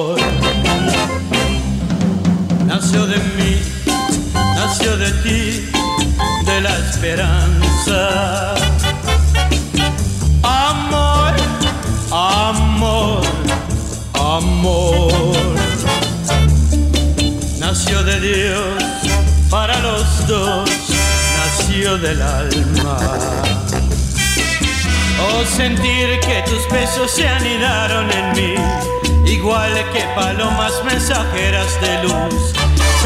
boy. Nació de mí, nació de ti, de la esperanza. Amor, amor, amor. Nació de Dios para los dos, nació del alma. Oh, sentir que tus besos se anidaron en mí, igual que palomas mensajeras de luz.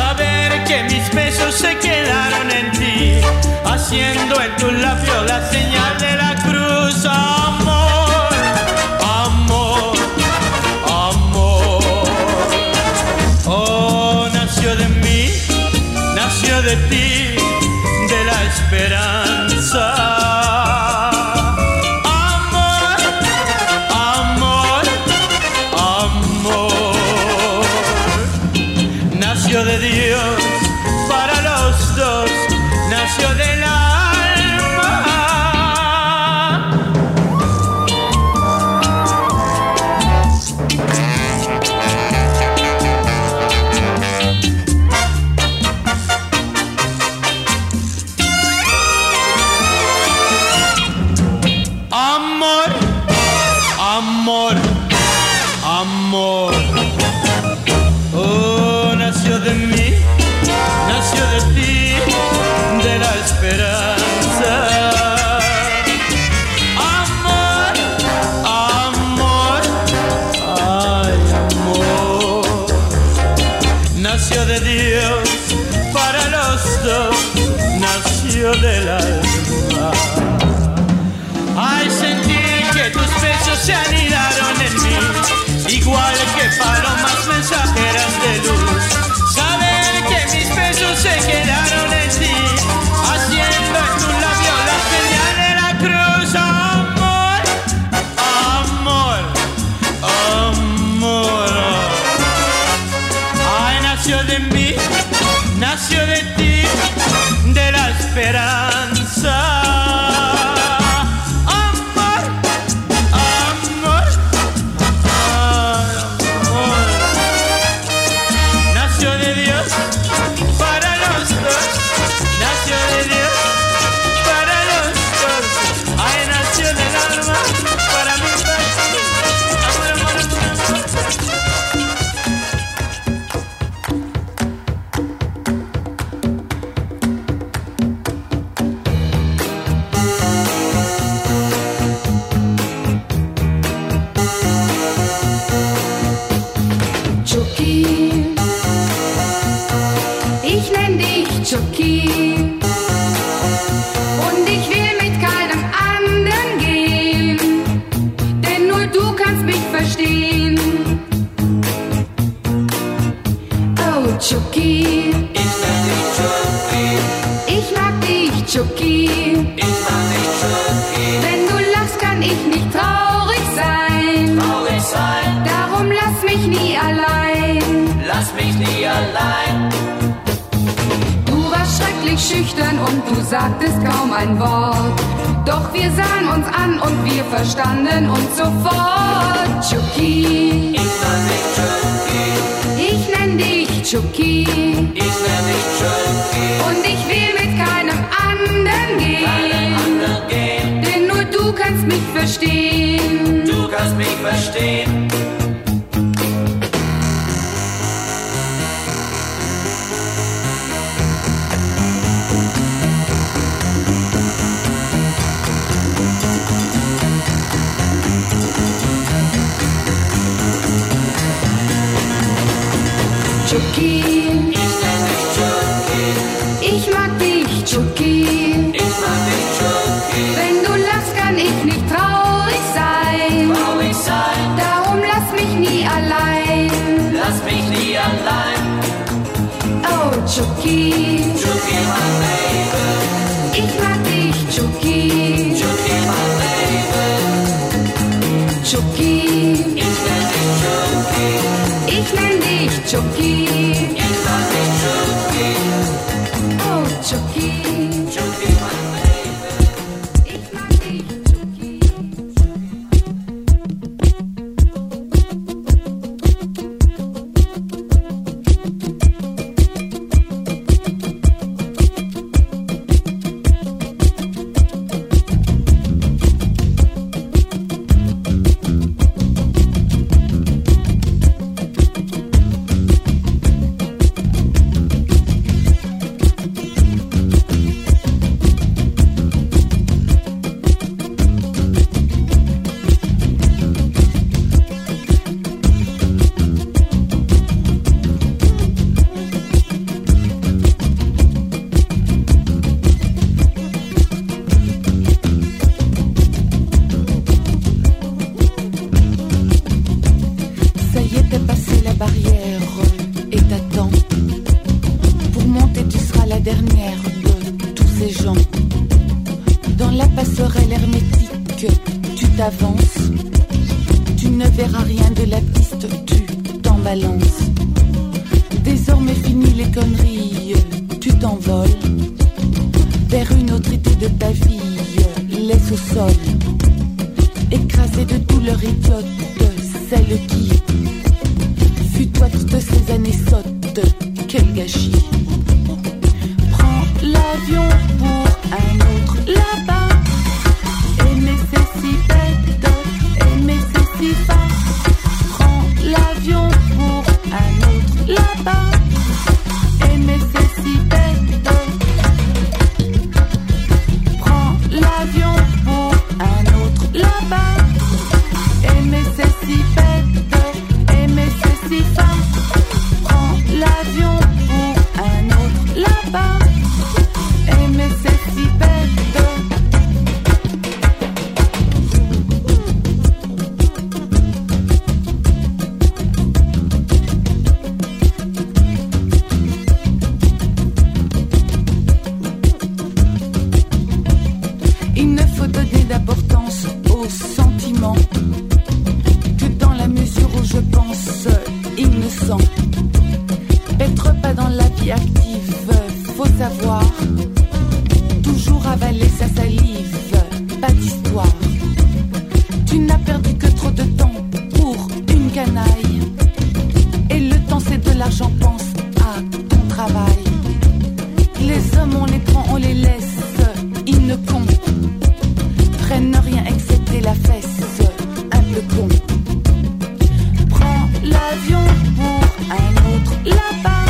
Saber que mis besos se quedaron en ti, haciendo en tus labios la señal de la cruz. Amor, amor, amor. Oh, nació de mí, nació de ti, de la esperanza. De Dios para los dos, nació del alma. Amor, amor, amor. Nació de mí, nació de ti, de la esperanza. Amor, amor, ay amor. Nació de Dios para los dos, nació del alma. Ay, sentir que tus besos se anidaron en mí, igual que palomas mensajeras de luz. Saber que mis besos se quedaron en ti, haciendo en tus labios la señal de la cruz. Amor, amor, amor. Ay, nació de mí, nació de ti, de la esperanza. Schüchtern und du sagtest kaum ein Wort. Doch wir sahen uns an und wir verstanden uns sofort. Chucky, ich nenn dich Chucky. Ich nenn dich Chucky. Ich nenn dich Chucky. Und ich will mit keinem anderen gehen. Denn nur du kannst mich verstehen. Du kannst mich verstehen. Chucky, ich nenn dich Chucky. Ich mag dich, Chucky. Ich mag dich, Chucky. Wenn du lachst, kann ich nicht traurig sein. Traurig sein. Darum lass mich nie allein. Lass mich nie allein. Oh, Chucky. Chucky, my baby. Ich mag dich, Chucky. Chucky, my baby. Chucky. Ich nenn dich Chucky. Ich nenn dich Chucky. barrière et t'attend. Pour monter, tu seras la dernière de tous ces gens. Dans la passerelle hermétique, tu t'avances. Tu ne verras rien de la piste, tu t'en balances. Désormais fini les conneries, tu t'envoles vers une autre idée de ta vie, laisse au sol, écrasée de douleur idiote, celle qui fut toi toutes ces années sottes, quel gâchis. Prends l'avion pour un autre là-bas, aimer c'est si bête, aimer c'est si fat. Prends l'avion pour un autre là-bas, aimer c'est si bête. Prends l'avion pour un autre là-bas, aimer c'est si bête, aimer c'est si fat. Prends l'avion pour un autre là-bas, aimer c'est si bête. Prends l'avion pour un autre là-bas.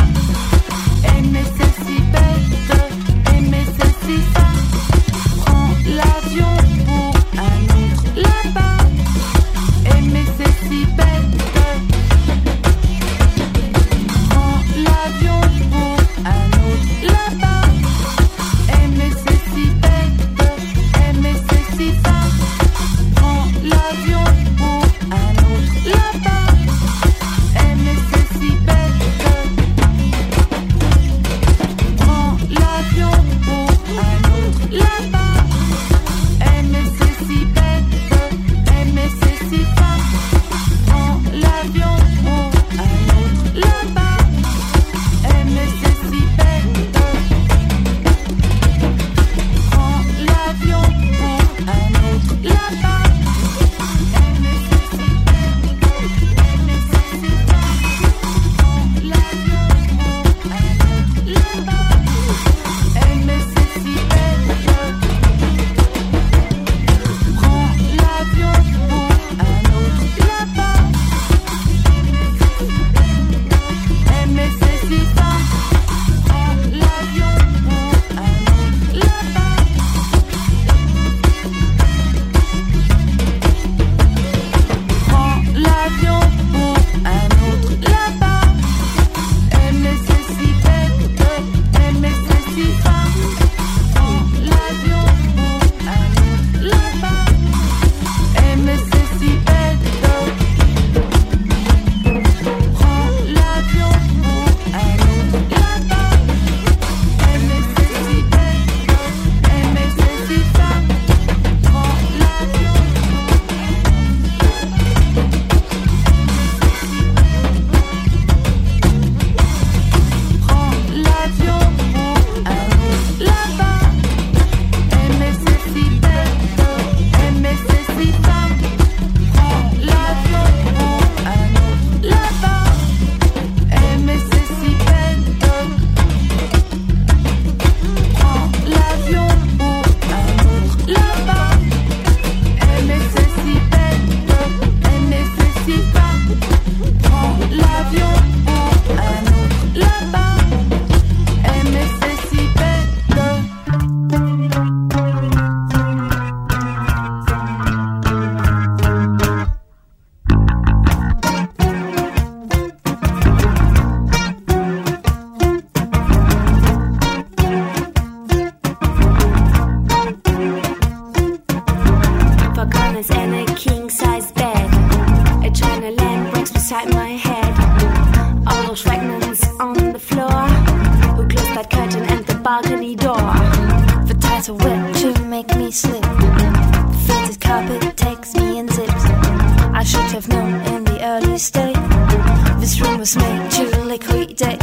was made to liquidate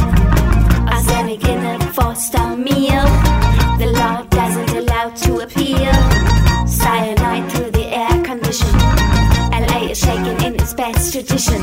arsenic in a four-star meal. The law doesn't allow to appeal. Cyanide through the air condition. LA is shaken in its best tradition.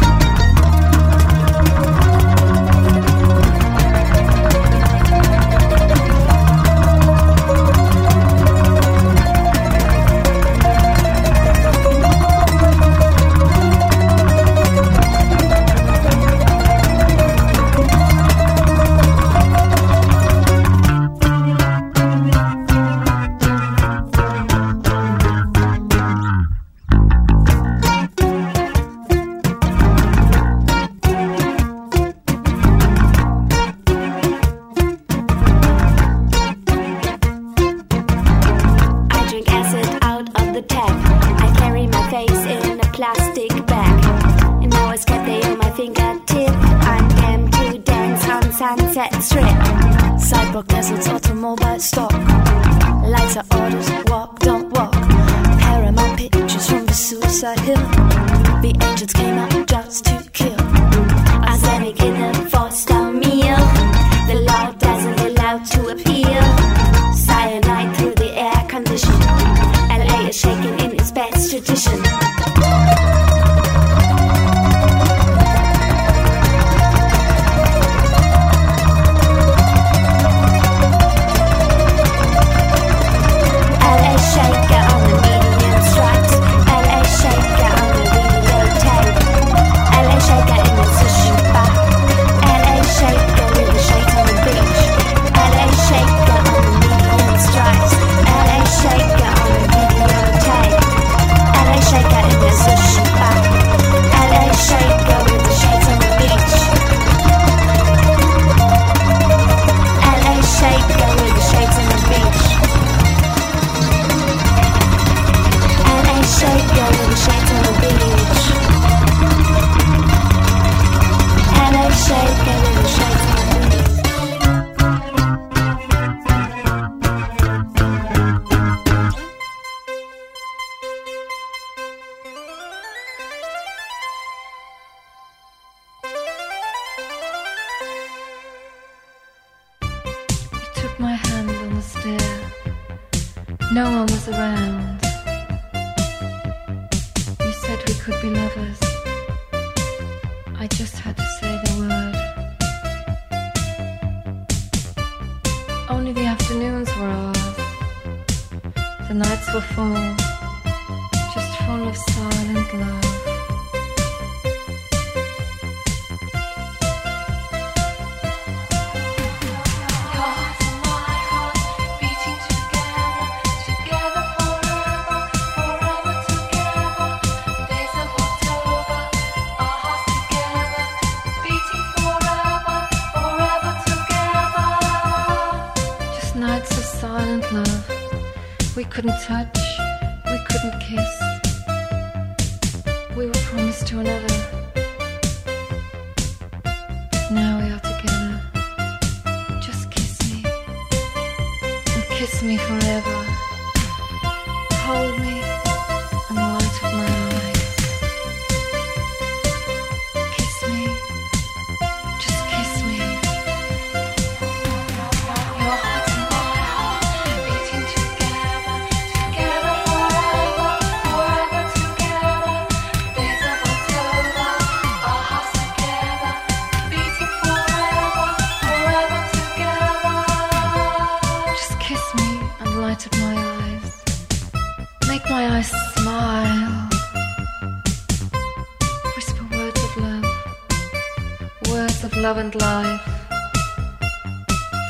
Love and life,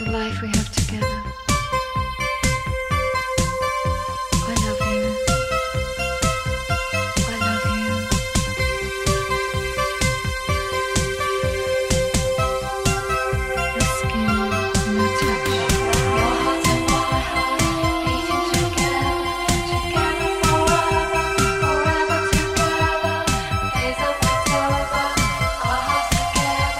the life we have together. I love you. I love you. The skin, no touch. Your heart and my heart, beating together, together forever, forever together. Days are what's over, our hearts together. Forever, forever together.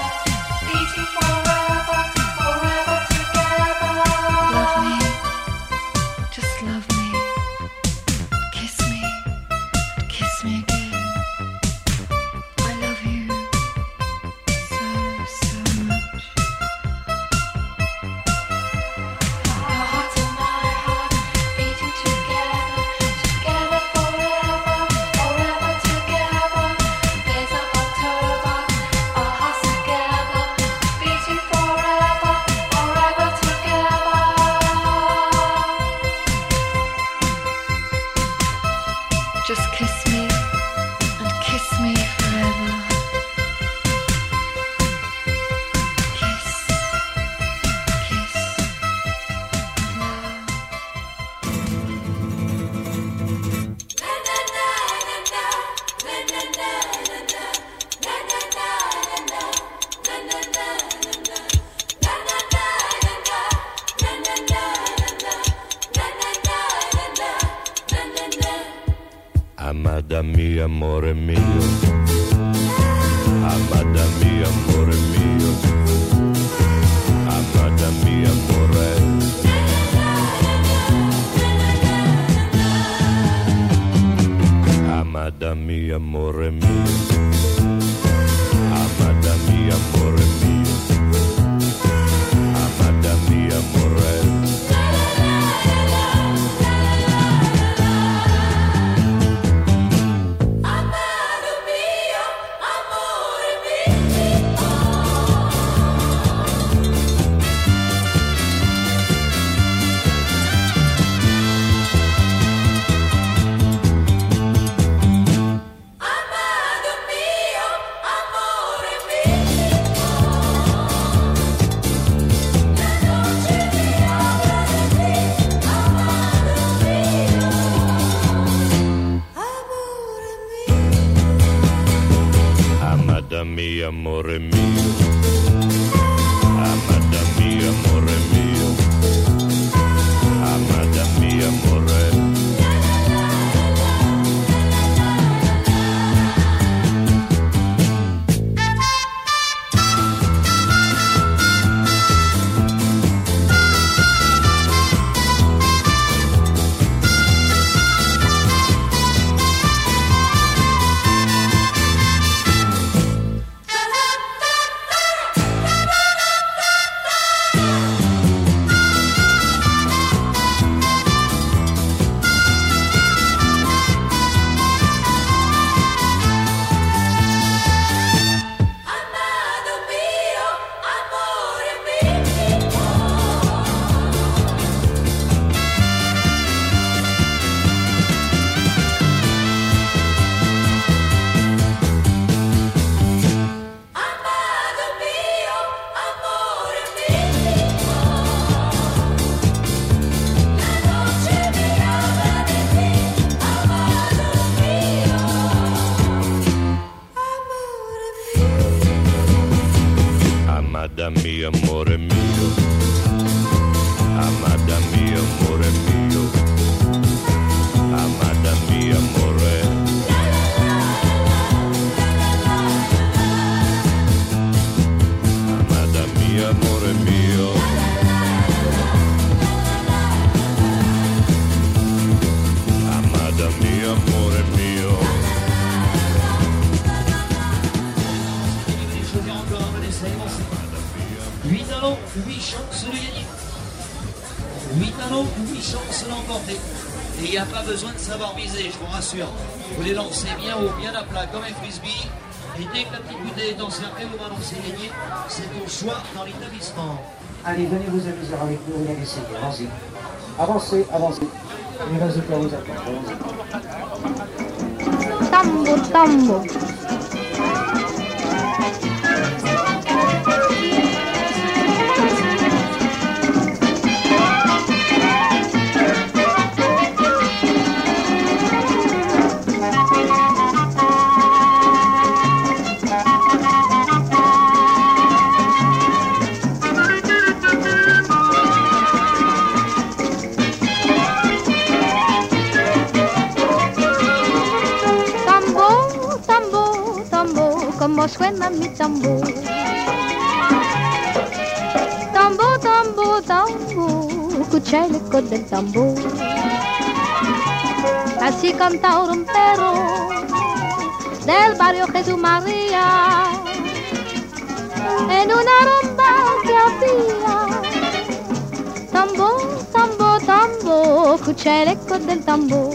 Ammadami, amore mio. Ammadami, amore mio. Ammadami, amore. Ammadami, amore mio. Ammadami, amore mio. Ammadami, amore. Amore mio, amata mia, amore mio, amata mia, amore. Vous les lancez bien haut, bien à plat, comme un frisbee. Et dès que la petite bouteille est dans ses mains, vous balancez gagner. C'est au choix dans l'établissement. Allez, venez vous amuser avec nous, vous l'avez essayé. Avancez, avancez, avancez. Les résultats vous attendent. Tambo, tambo. Como suena mi tambor, tambor, tambor, tambor, escucha el eco del tambor. Así canta un perro del barrio Jesús María en una rumba que hacía. Tambor, tambor, tambor, escucha el eco del tambor.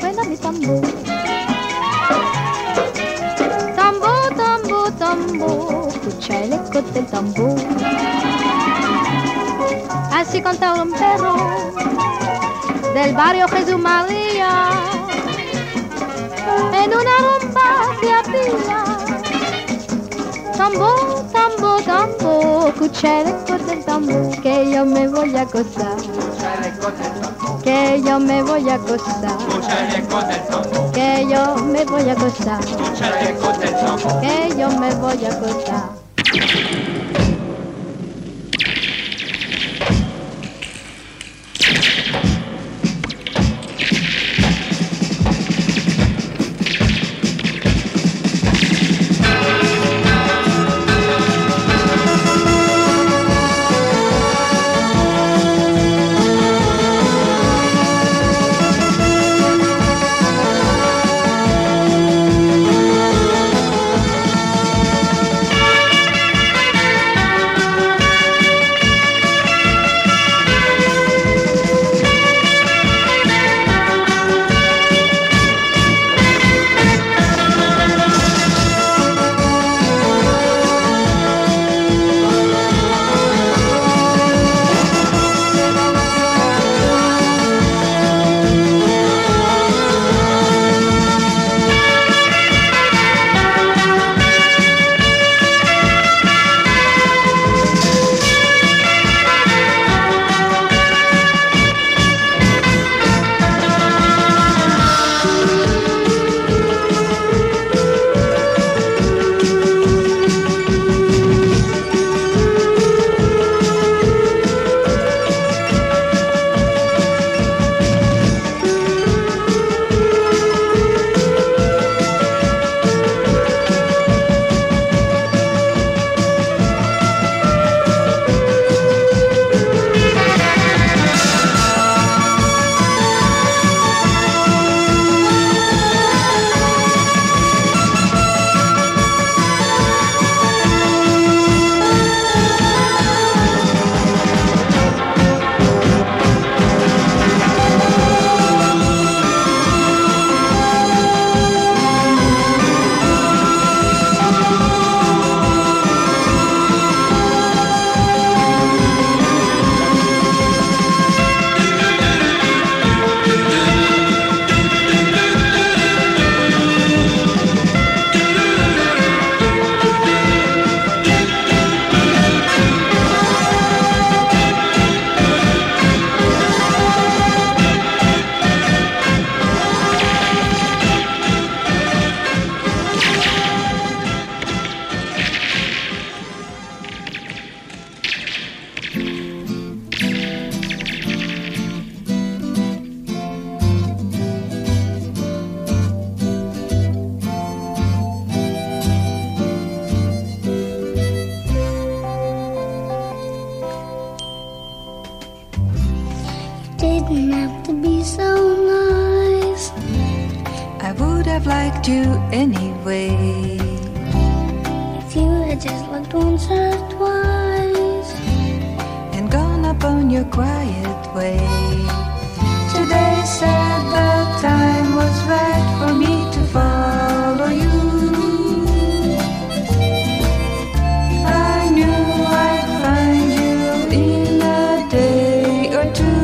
Suena mi tambor, tambor, tambor, tambor, escucha el eco del tambor. Así cantaba un perro del barrio Jesús María, en una rumba se apila. Tambor, tambor, tambor, cucharaco del tambor, que yo me voy a acostar, que yo me voy a acostar, que yo me voy a acostar, que yo me voy a acostar. Didn't have to be so nice. I would have liked you anyway. If you had just looked once or twice and gone up on your quiet way. Today said the time was right for me to follow you. I knew I'd find you in a day or two.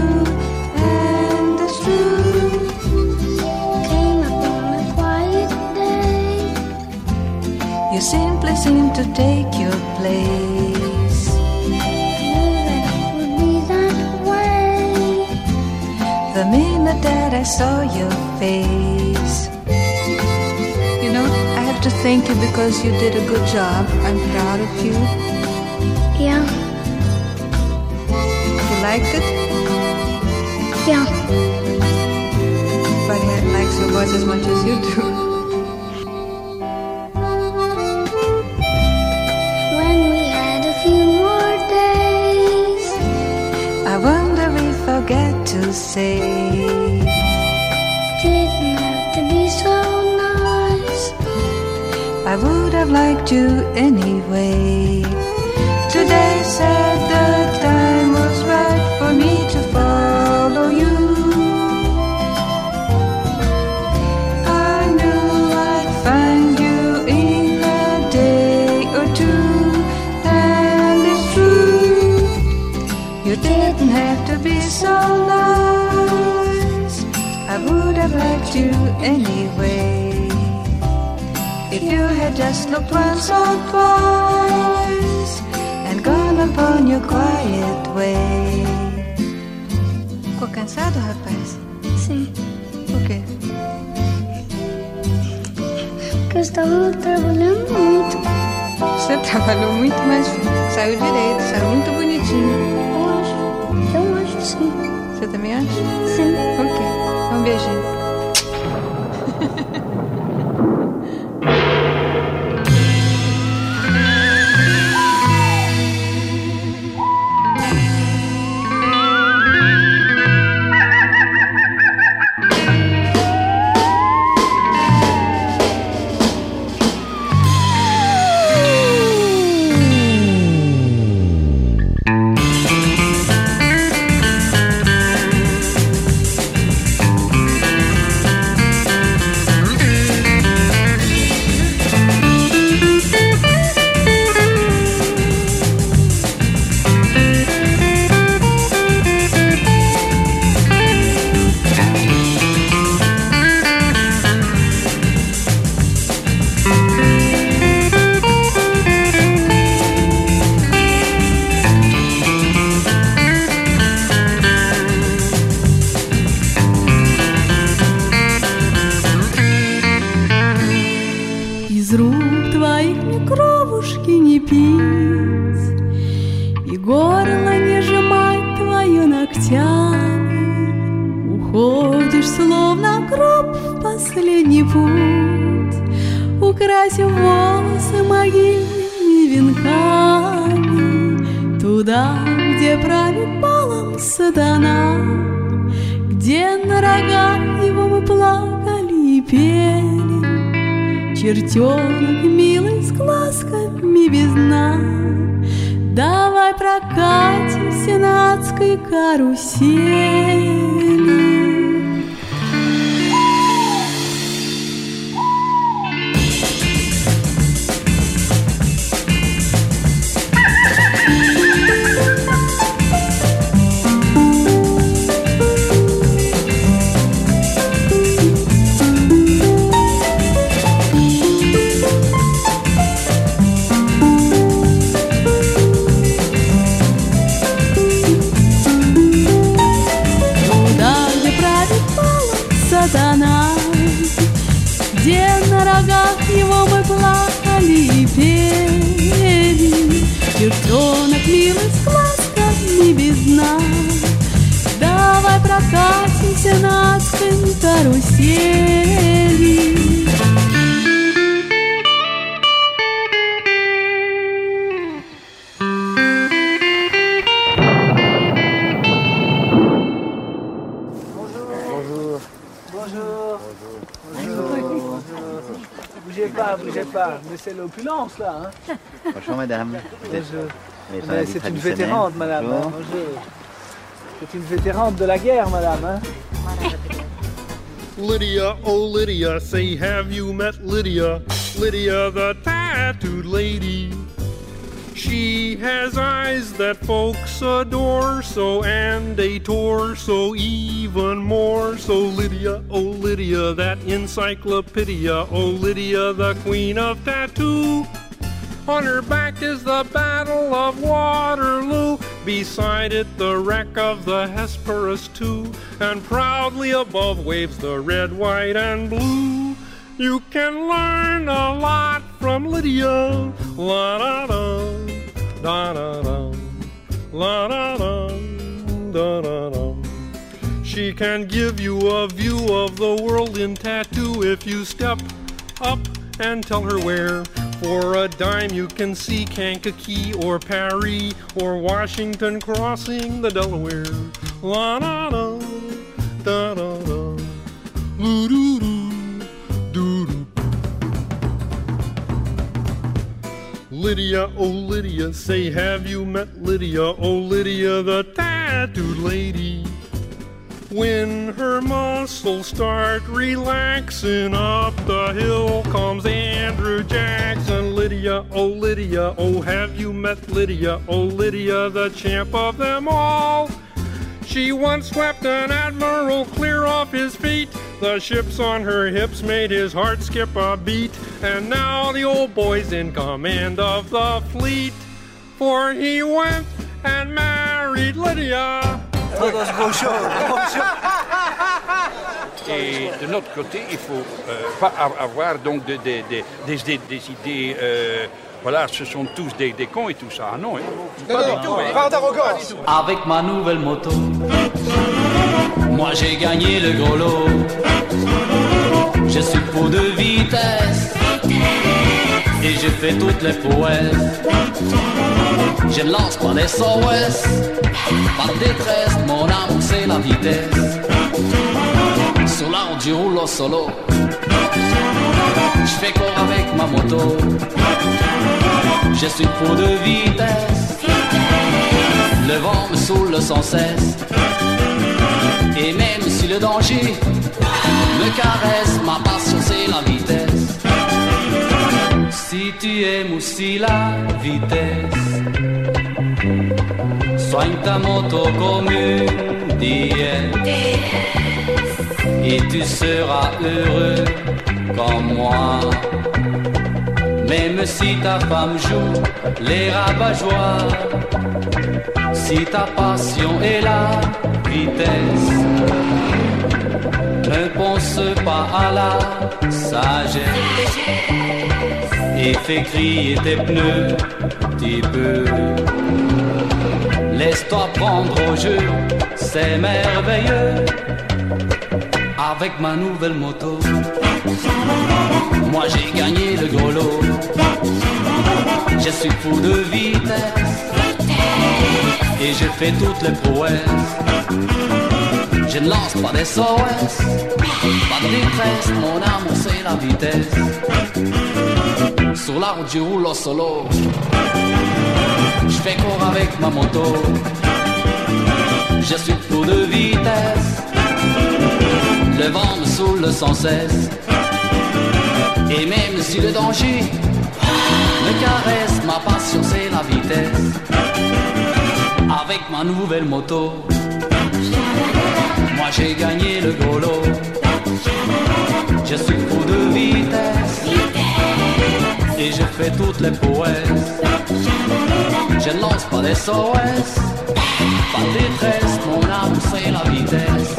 You simply seem to take your place. I knew that it would be that way the minute that I saw your face. You know, I have to thank you because you did a good job. I'm proud of you. Yeah. You liked it? Yeah. But he likes your voice as much as you do. Forget to say, didn't have to be so nice. I would have liked you anyway. Today said the time was right for me to follow you. I knew I'd find you in a day or two, and it's true. You didn't have to be so nice. have liked you anyway. If you had just looked once or twice and gone upon your quiet way. Ficou cansado, rapaz? Sim. Por quê? Porque eu estava trabalhando muito. Você trabalhou muito, mas saiu direito, saiu muito bonitinho. Eu acho sim. Você também acha? Sim. Ok, beijinho. C'est l'opulence là, hein. Bonjour madame. Bonjour. C'est une vétérante madame. Bonjour. Hein. C'est une vétérante de la guerre madame. Hein. Lydia, oh Lydia, say have you met Lydia? Lydia the tattooed lady. She has eyes that folks adore so and a torso even more so. Lydia, oh Lydia, that encyclopedia, oh Lydia, the queen of tattoo. On her back is the Battle of Waterloo, beside it the wreck of the Hesperus II, and proudly above waves the red, white, and blue. You can learn a lot from Lydia, la-da-dum, da-da-dum, la-da-dum, da-da-dum. She can give you a view of the world in tattoo if you step up and tell her where. For a dime you can see Kankakee or Paris or Washington crossing the Delaware. La-da-dum, da-da-dum, loo-doo-doo. Lydia, oh Lydia, say have you met Lydia, oh Lydia, the tattooed lady. When her muscles start relaxing, up the hill comes Andrew Jackson. Lydia, oh Lydia, oh have you met Lydia, oh Lydia, the champ of them all. She once swept an admiral clear off his feet, The ships on her hips made his heart skip a beat, and now the old boy's in command of the fleet, for he went and married Lydia. Oh, dat is beau show, beau show. Et de notre côté, il faut pas avoir donc des idées. Voilà, ce sont tous des cons et tout ça, non, hein? Non, pas d'arrogance. Avec ma nouvelle moto, moi j'ai gagné le gros lot. Je suis fou de vitesse et je fais toutes les prouesses. Je ne lance pas les SOS, par détresse, mon âme c'est la vitesse. Sous l'arbre du rouleau solo, je fais corps avec ma moto. Je suis fou de vitesse, le vent me saoule sans cesse. Et même si le danger me caresse, ma passion c'est la vitesse. Si tu aimes aussi la vitesse, soigne ta moto comme une diète, et tu seras heureux comme moi. Même si ta femme joue les rabat-joie, si ta passion est la vitesse, ne pense pas à la sagesse et fais crier tes pneus petit peu. Laisse-toi prendre au jeu, c'est merveilleux. Avec ma nouvelle moto, moi j'ai gagné le gros lot. Je suis fou de vitesse et je fais toutes les prouesses. Je ne lance pas des SOS, pas de détresse, mon amour c'est la vitesse. Sur l'arbre du rouleau solo, je fais corps avec ma moto. Je suis fou de vitesse, le vent me saoule sans cesse. Et même si le danger me caresse, ma passion c'est la vitesse. Avec ma nouvelle moto, moi j'ai gagné le gros lot. Je suis fou de vitesse et je fais toutes les prouesses. Je ne lance pas des SOS, pas de détresse, mon âme c'est la vitesse.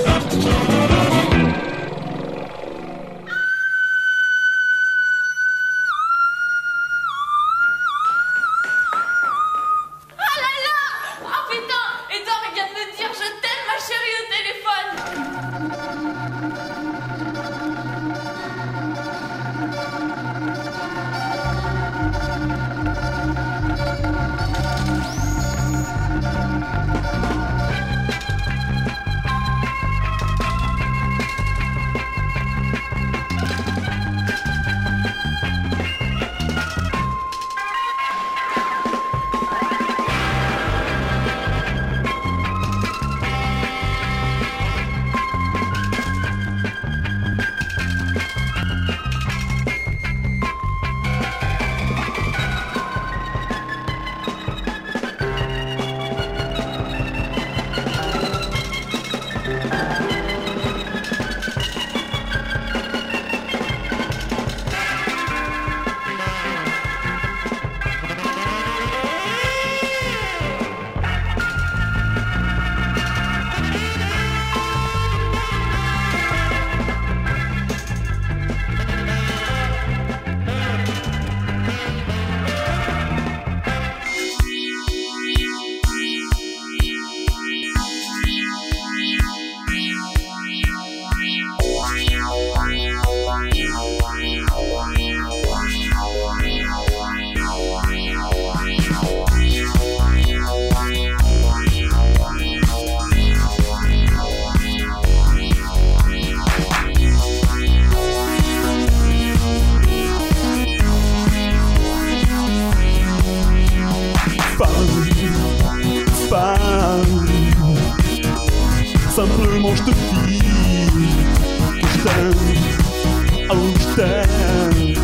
Simplement je te dis que je t'aime, oh je t'aime.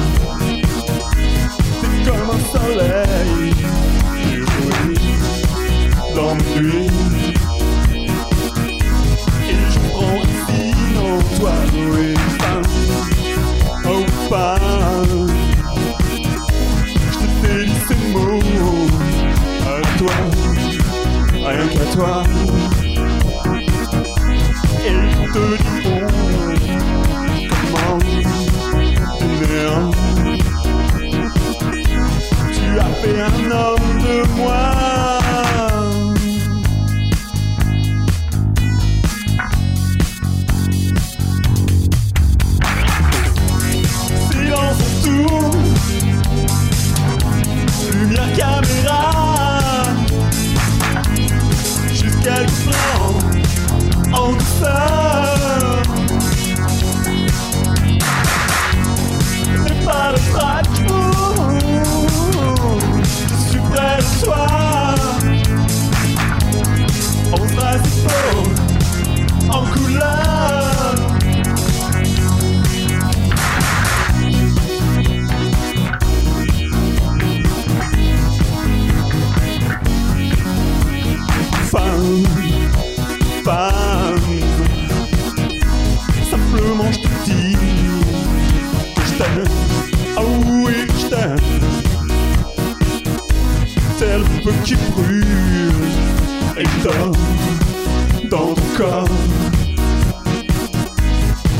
T'es comme un soleil qui brille dans mes nuits, et je prends racine en toi, Noé. ces mots à toi, rien qu'à toi. Et ils te diront comment t'es néant. Tu as fait un homme de moi. Simplement je te dis que je t'aime, ah oui je t'aime. Tel feu qui brûle et dort dans ton corps.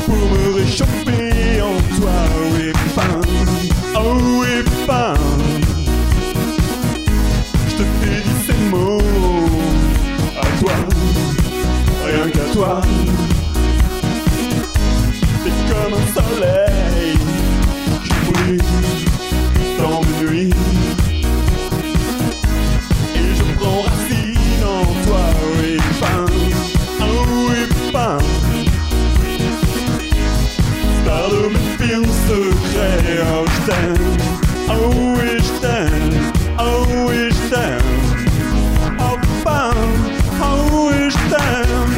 Pour me réchauffer en toi, oui pain, ah oui pain. Je te fais dire ces mots à toi, rien qu'à toi. Comme un soleil qui brille dans mes nuits. Et je prends racine en toi, oui pain, oui pain. Star de mes films secrets, oh je t'aime, oh oui je t'aime, oh oui je t'aime. Oh pain, oh oui je t'aime.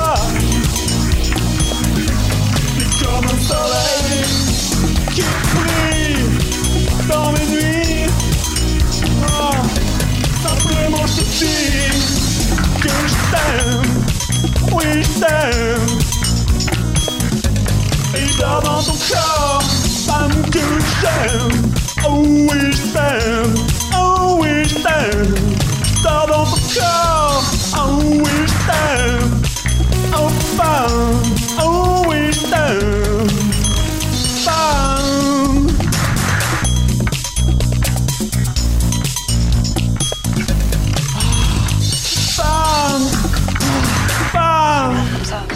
Oui, je t'aime. Et dort dans ton corps, femme que j'aime. Oh oui, je t'aime. Oh oui, je t'aime. Je dors dans ton corps, oh oui, je t'aime. Oh femme, oh oui, je t'aime. Femme.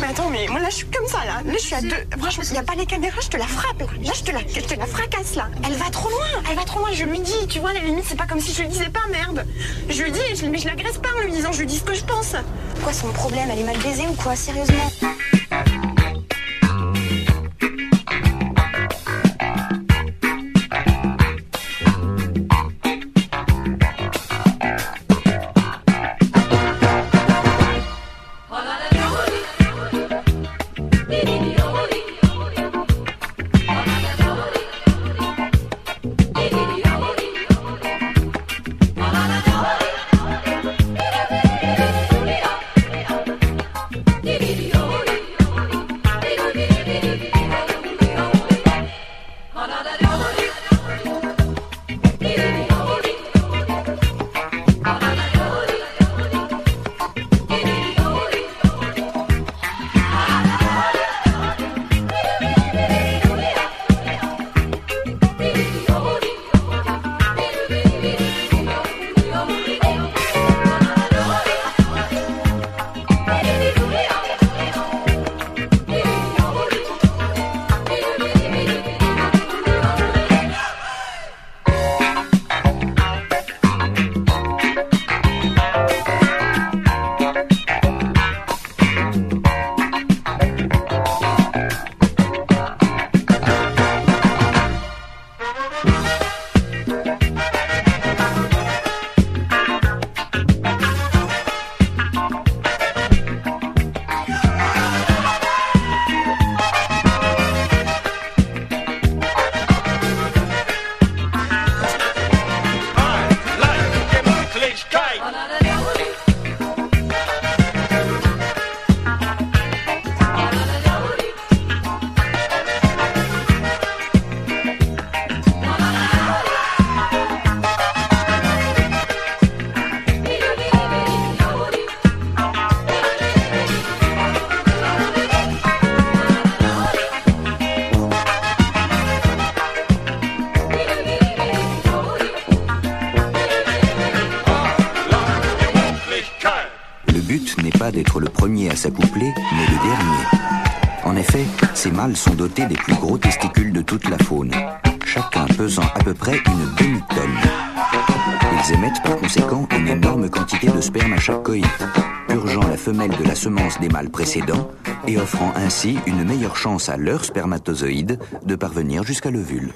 Mais attends, mais moi là je suis comme ça là, je suis à deux, franchement il n'y a pas les caméras, je te la frappe, là je te la fracasse là, elle va trop loin, je lui dis, tu vois à la limite c'est pas comme si je lui disais pas merde, je lui dis mais je l'agresse pas en lui disant, je lui dis ce que je pense. Quoi son problème, elle est mal baisée ou quoi, sérieusement ? pas d'être le premier à s'accoupler, mais le dernier. En effet, ces mâles sont dotés des plus gros testicules de toute la faune, chacun pesant à peu près une demi-tonne. Ils émettent par conséquent une énorme quantité de sperme à chaque coït, purgeant la femelle de la semence des mâles précédents et offrant ainsi une meilleure chance à leur spermatozoïde de parvenir jusqu'à l'ovule.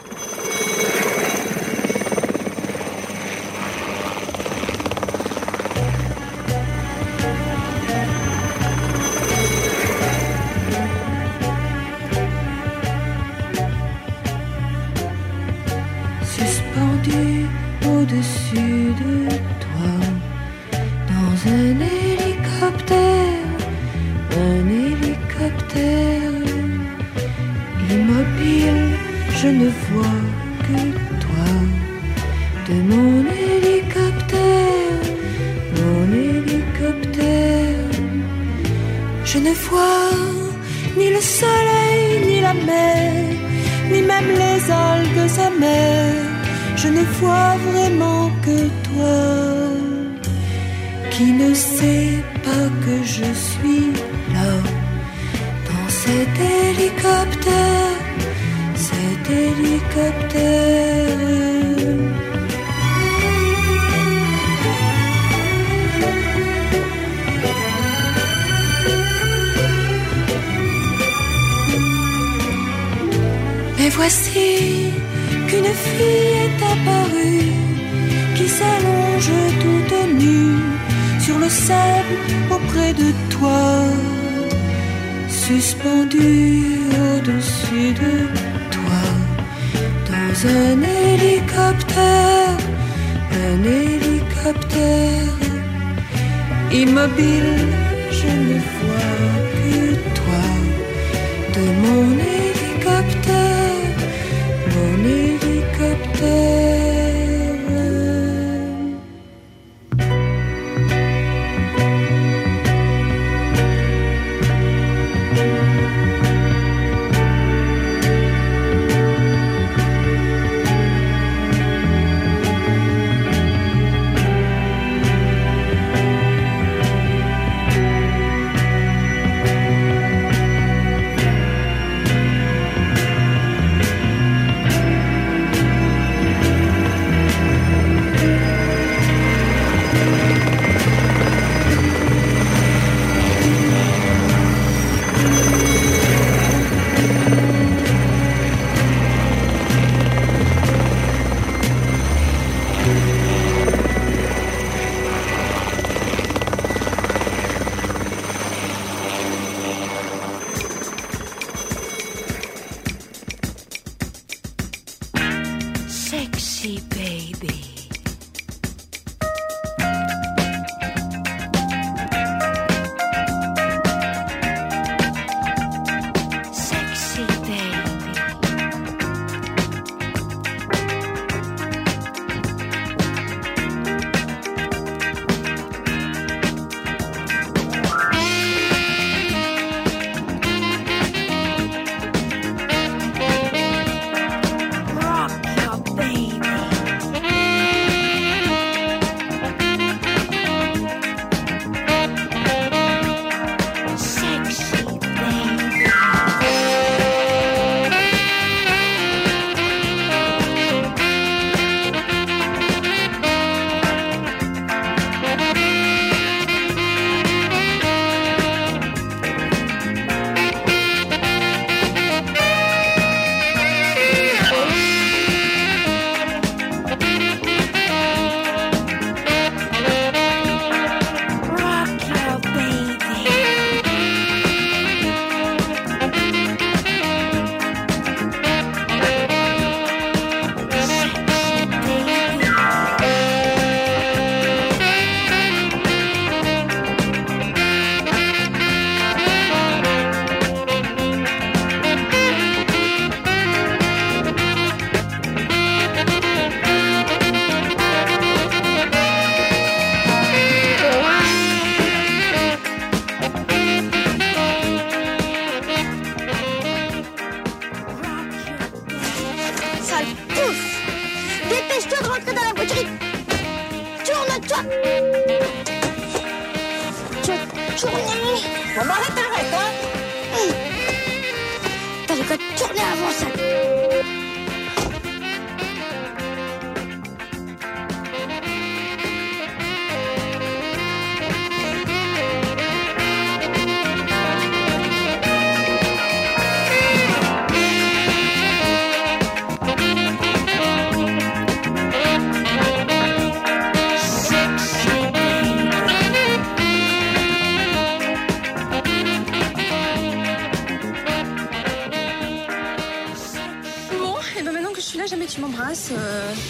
je m'embrasse.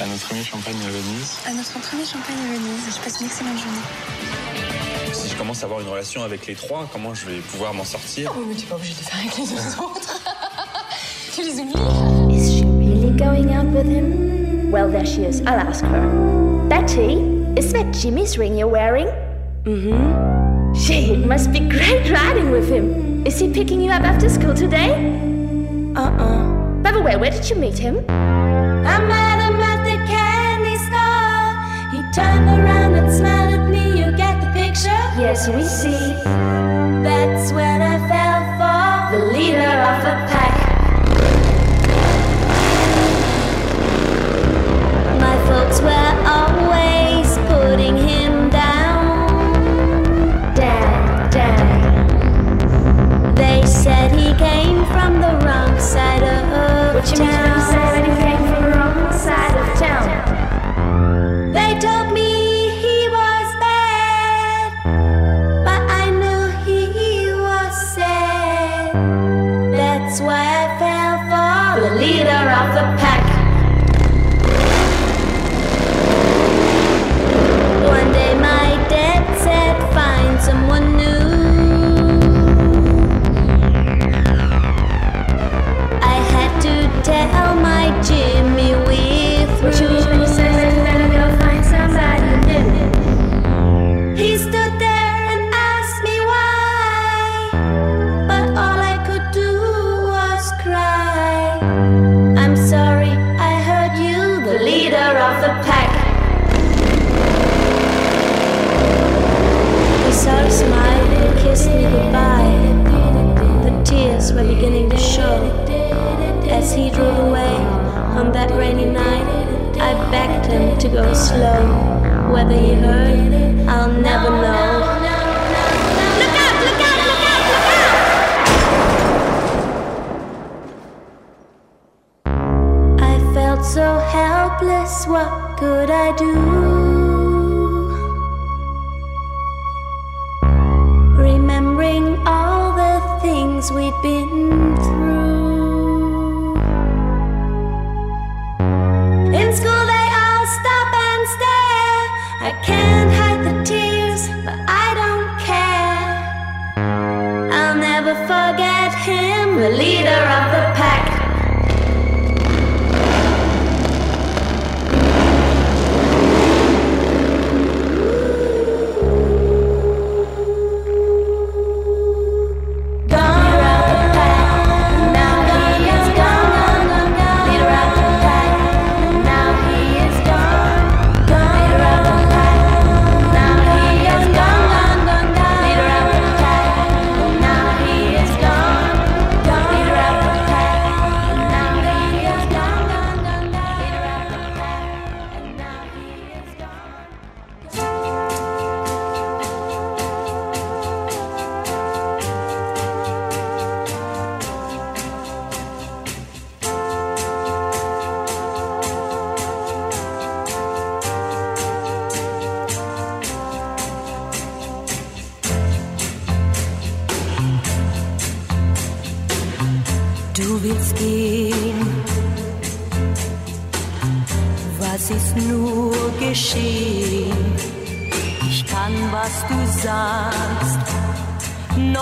À notre ami champagne à Venise. À notre entraîné champagne à Venise. Je passe une excellente journée. Si je commence à avoir une relation avec les trois, comment je vais pouvoir m'en sortir? Oh, mais tu n'es pas obligé de le faire avec les deux autres. Tu les oublies. Is she really going out with him? Well, there she is. I'll ask her. Betty, is that Jimmy's ring you're wearing? Mm-hmm. Gee, it must be great riding with him. Is he picking you up after school today? Uh-uh. By the way, where did you meet him? I met him at the candy store. He turned around and smiled at me. You get the picture? Yes, we see. That's when I fell for the leader of the pack. My folks were always putting him down. Dad. They said he came from the wrong side of town. What you mean when you said he came from the wrong side of town? They told me he was bad, but I knew he was sad. That's why I fell for the leader of the pack. One day my dad said, find someone new. Tell my Jimmy we're through. Jimmy says it's better go find somebody new. He stood there and asked me why, but all I could do was cry. I'm sorry, I heard you, the leader of the pack. He saw a smile and kissed me goodbye. The tears were beginning to show. As he drove away on that rainy night, I begged him to go slow. Whether he heard, I'll never know. Look out! Look out! Look out! Look out! I felt so helpless. What could I do? Remembering all the things we'd been through. I can't hide the tears, but I don't care. I'll never forget him, the leader of the pack. Wenn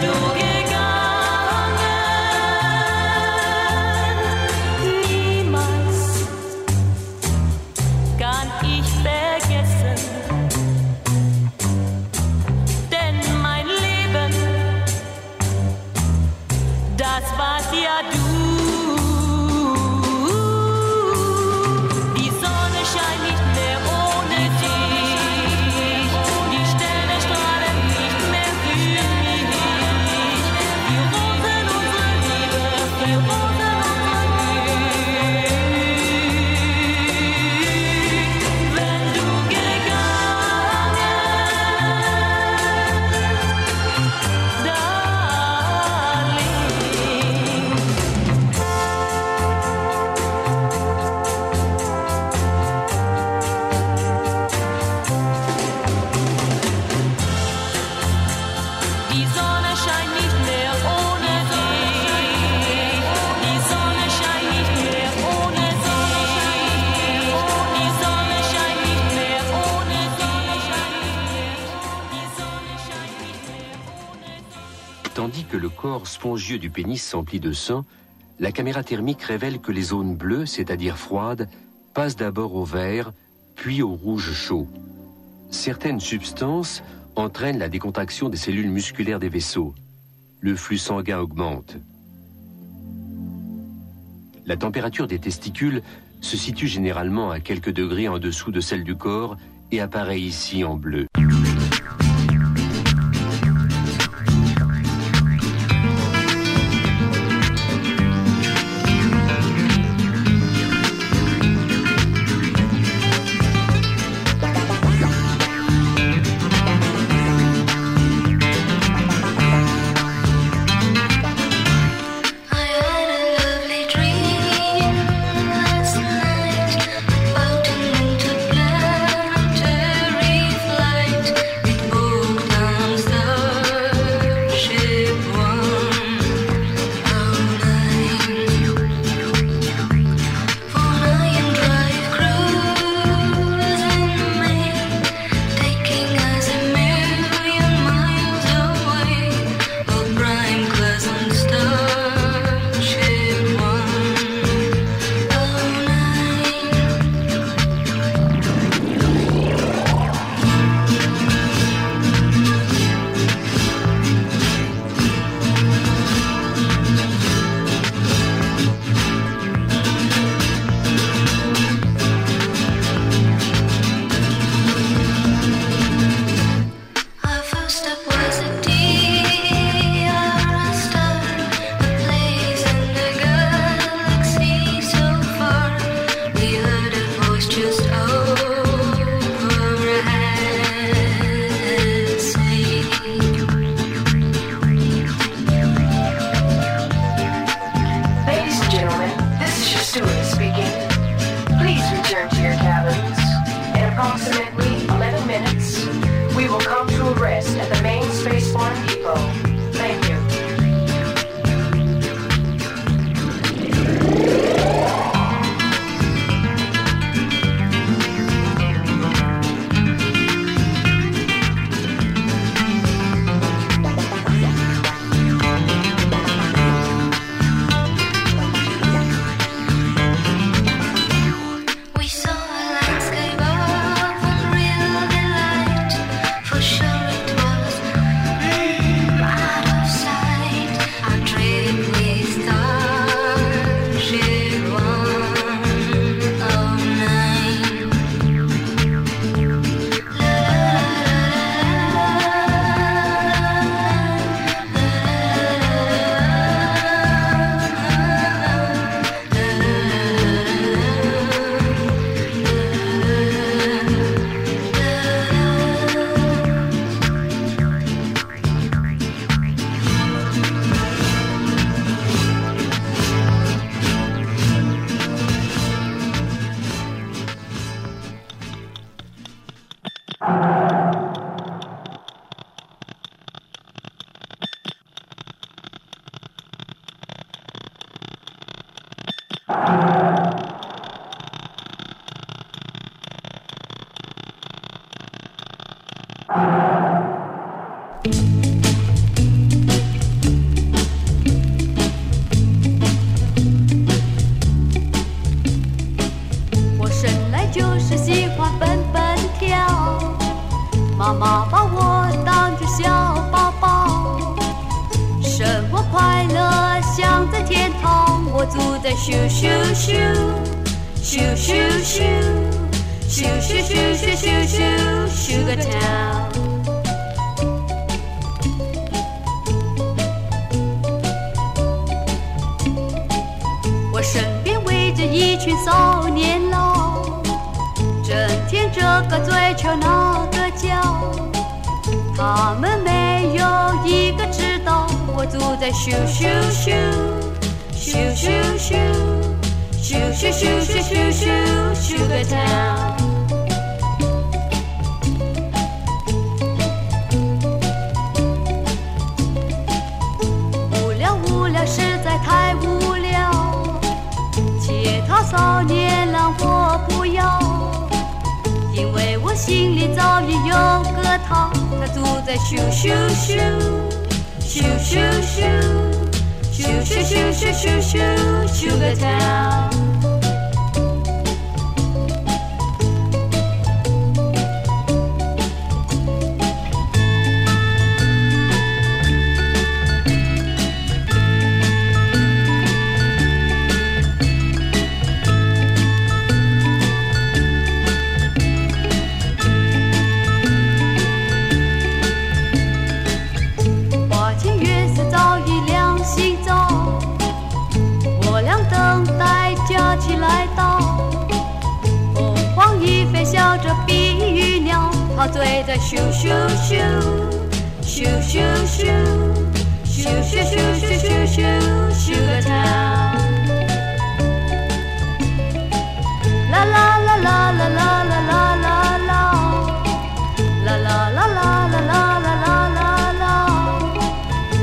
du gegangen Tandis que le corps spongieux du pénis s'emplit de sang, la caméra thermique révèle que les zones bleues, c'est-à-dire froides, passent d'abord au vert, puis au rouge chaud. Certaines substances entraînent la décontraction des cellules musculaires des vaisseaux. Le flux sanguin augmente. La température des testicules se situe généralement à quelques degrés en dessous de celle du corps et apparaît ici en bleu. Shoo shoo shoo, shoo shoo shoo shoo shoo shoo, Sugar Town. Shoo shoo shoo, shoo shoo shoo, shoo shoo shoo shoo shoo shoo, Sugar Town. La la la la la la la la la la, la la la la la la la la la la,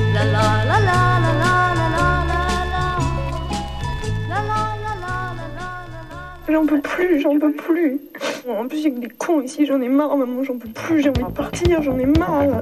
la la la la la la la la. J'en peux plus. En plus, j'ai que des cons ici, j'en ai marre, maman, j'en peux plus, j'ai envie de partir, j'en ai marre.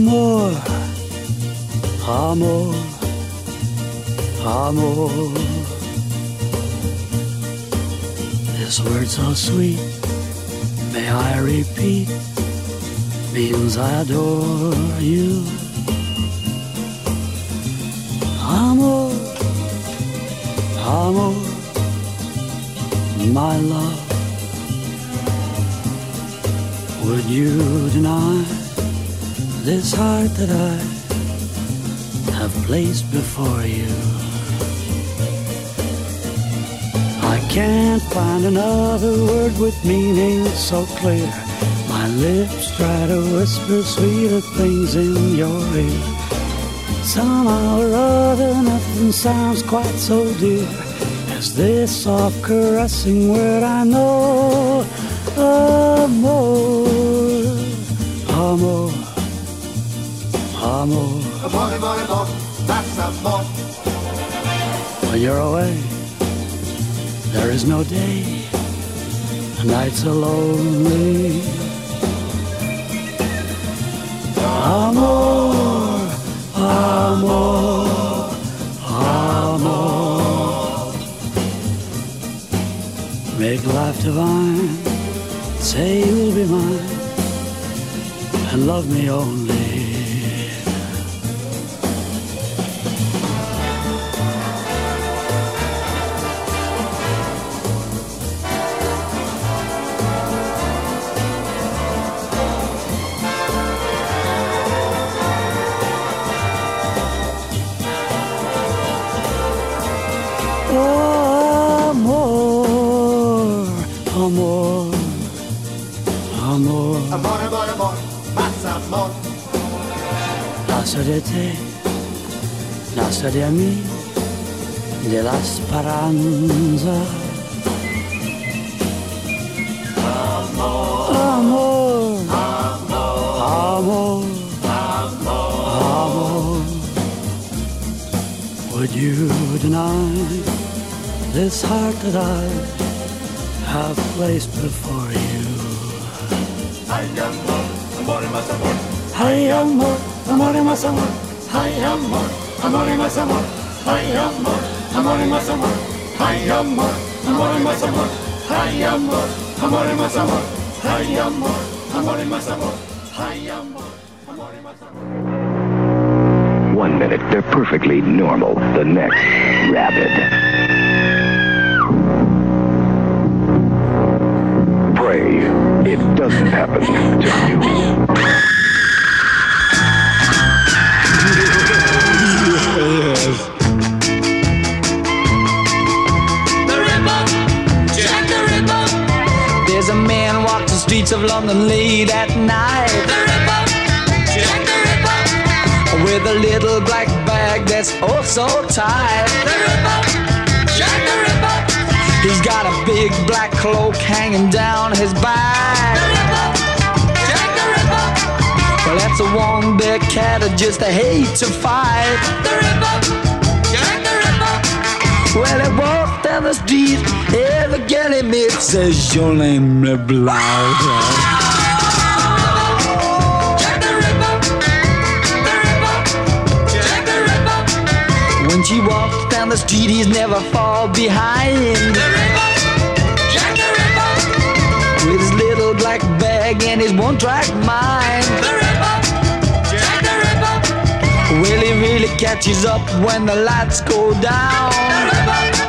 Amor, amor, amor. This word so sweet, may I repeat, means I adore you. Amor, amor, my love. Would you deny this heart that I have placed before you? I can't find another word with meaning so clear. My lips try to whisper sweeter things in your ear. Somehow or other, nothing sounds quite so dear as this soft caressing word I know. Amor, amor, amor. Amor, amor, amor, that's amor. When you're away, there is no day. The nights are lonely. Amor, amor, amor. Make life divine. Say you'll be mine and love me only. D'été, nostra di amici della speranza. Amor, amor, amor, amor. Would you deny this heart that I have placed before you? Ay, amor, amor, amor. Ay, amor. Amore mas amor, ay amor, amore mas amor, ay amor, amore mas amor, ay amor, amore mas amor, ay amor, amore mas amor, ay amor, amore mas amor, ay amor, amore mas amor. 1 minute they're perfectly normal, the next rabid. Pray it doesn't happen to you. Streets of London late at night. The Ripper, Jack the Ripper, with a little black bag that's oh so tight. The Ripper, Jack the Ripper, he's got a big black cloak hanging down his back. The Ripper, Jack the Ripper, well that's a one-bit cat that just hates to fight. The Ripper, Jack the Ripper, well it walks down the street. Ever get him, it says your name, blah, blah, blah. Jack the Ripper, the Ripper, Jack the Ripper. When she walks down the street, he's never far behind. The Ripper, Jack the Ripper, with his little black bag and his one-track mind. The Ripper, Jack the Ripper, well he really catches up when the lights go down. The Ripper,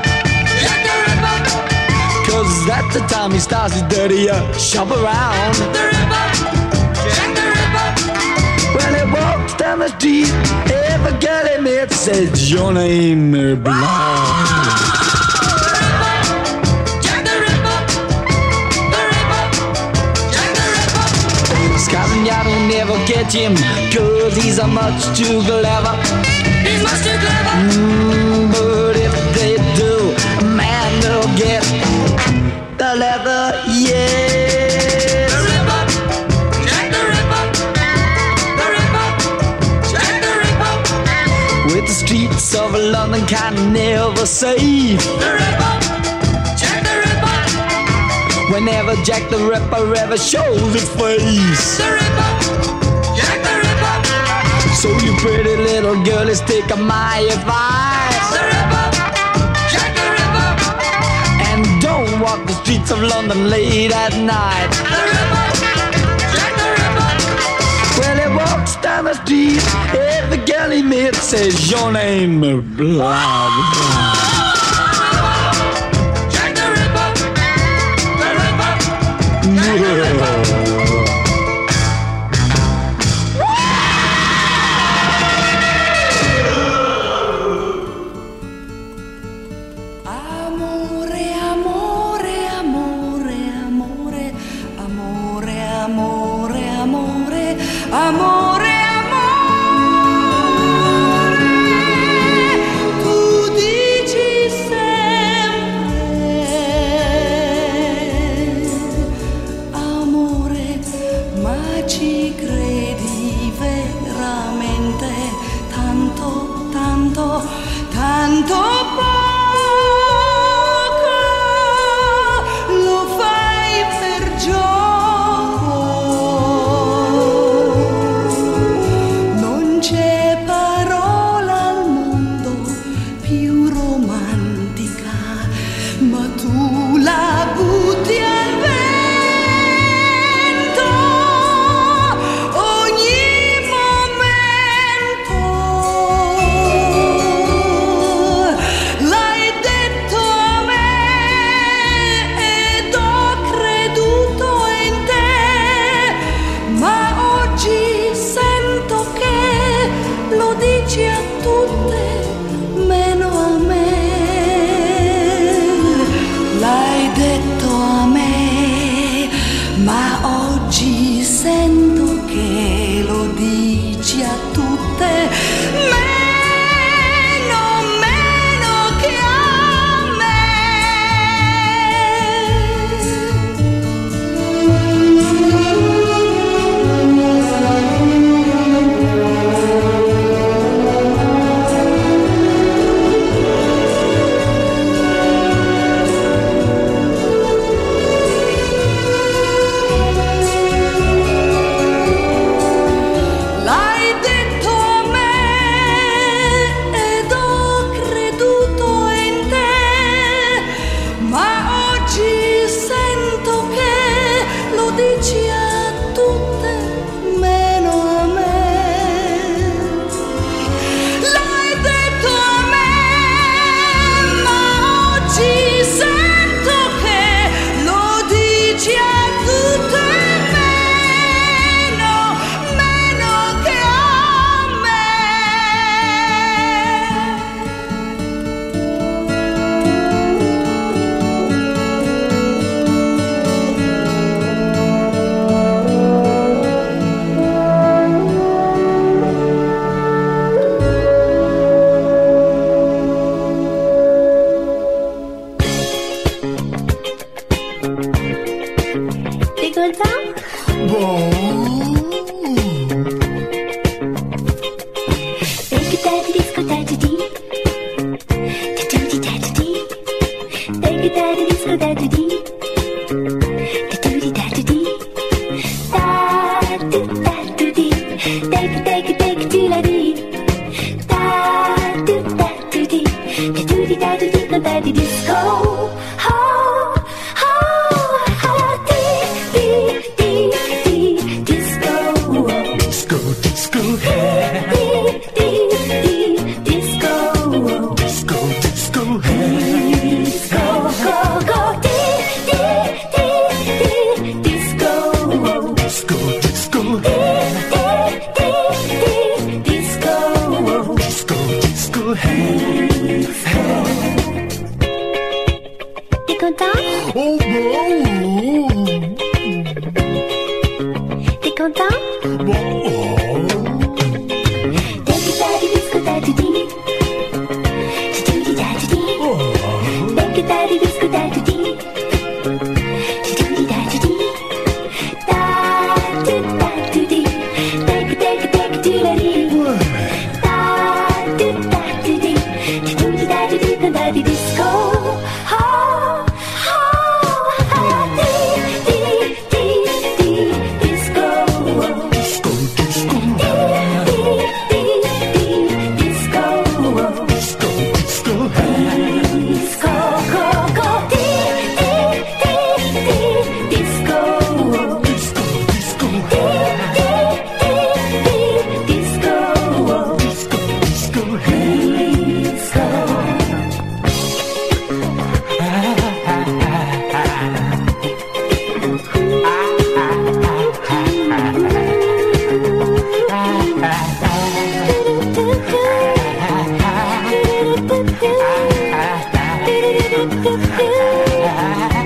cause that's the time he starts his dirty shop around. The Ripper, Jack the Ripper, when he walks down the street, if I get him, it says your name, Blanc. The Ripper, Jack the Ripper, the Ripper, Jack the Ripper. Scotland Yard will never get him, cause he's a much too clever. He's much too clever. But if they do, man, they'll get the leather, yeah. The Ripper, Jack the Ripper, the Ripper, Jack the Ripper, with the streets of London can never save. The Ripper, Jack the Ripper, whenever Jack the Ripper ever shows his face. The Ripper, Jack the Ripper. So you pretty little girl, let's take my advice. Jack the Ripper, and don't walk the streets of London late at night. The Ripper, Jack the Ripper. Well, he walks down the street, every girl he meets says your name, blah blah. Go ahead.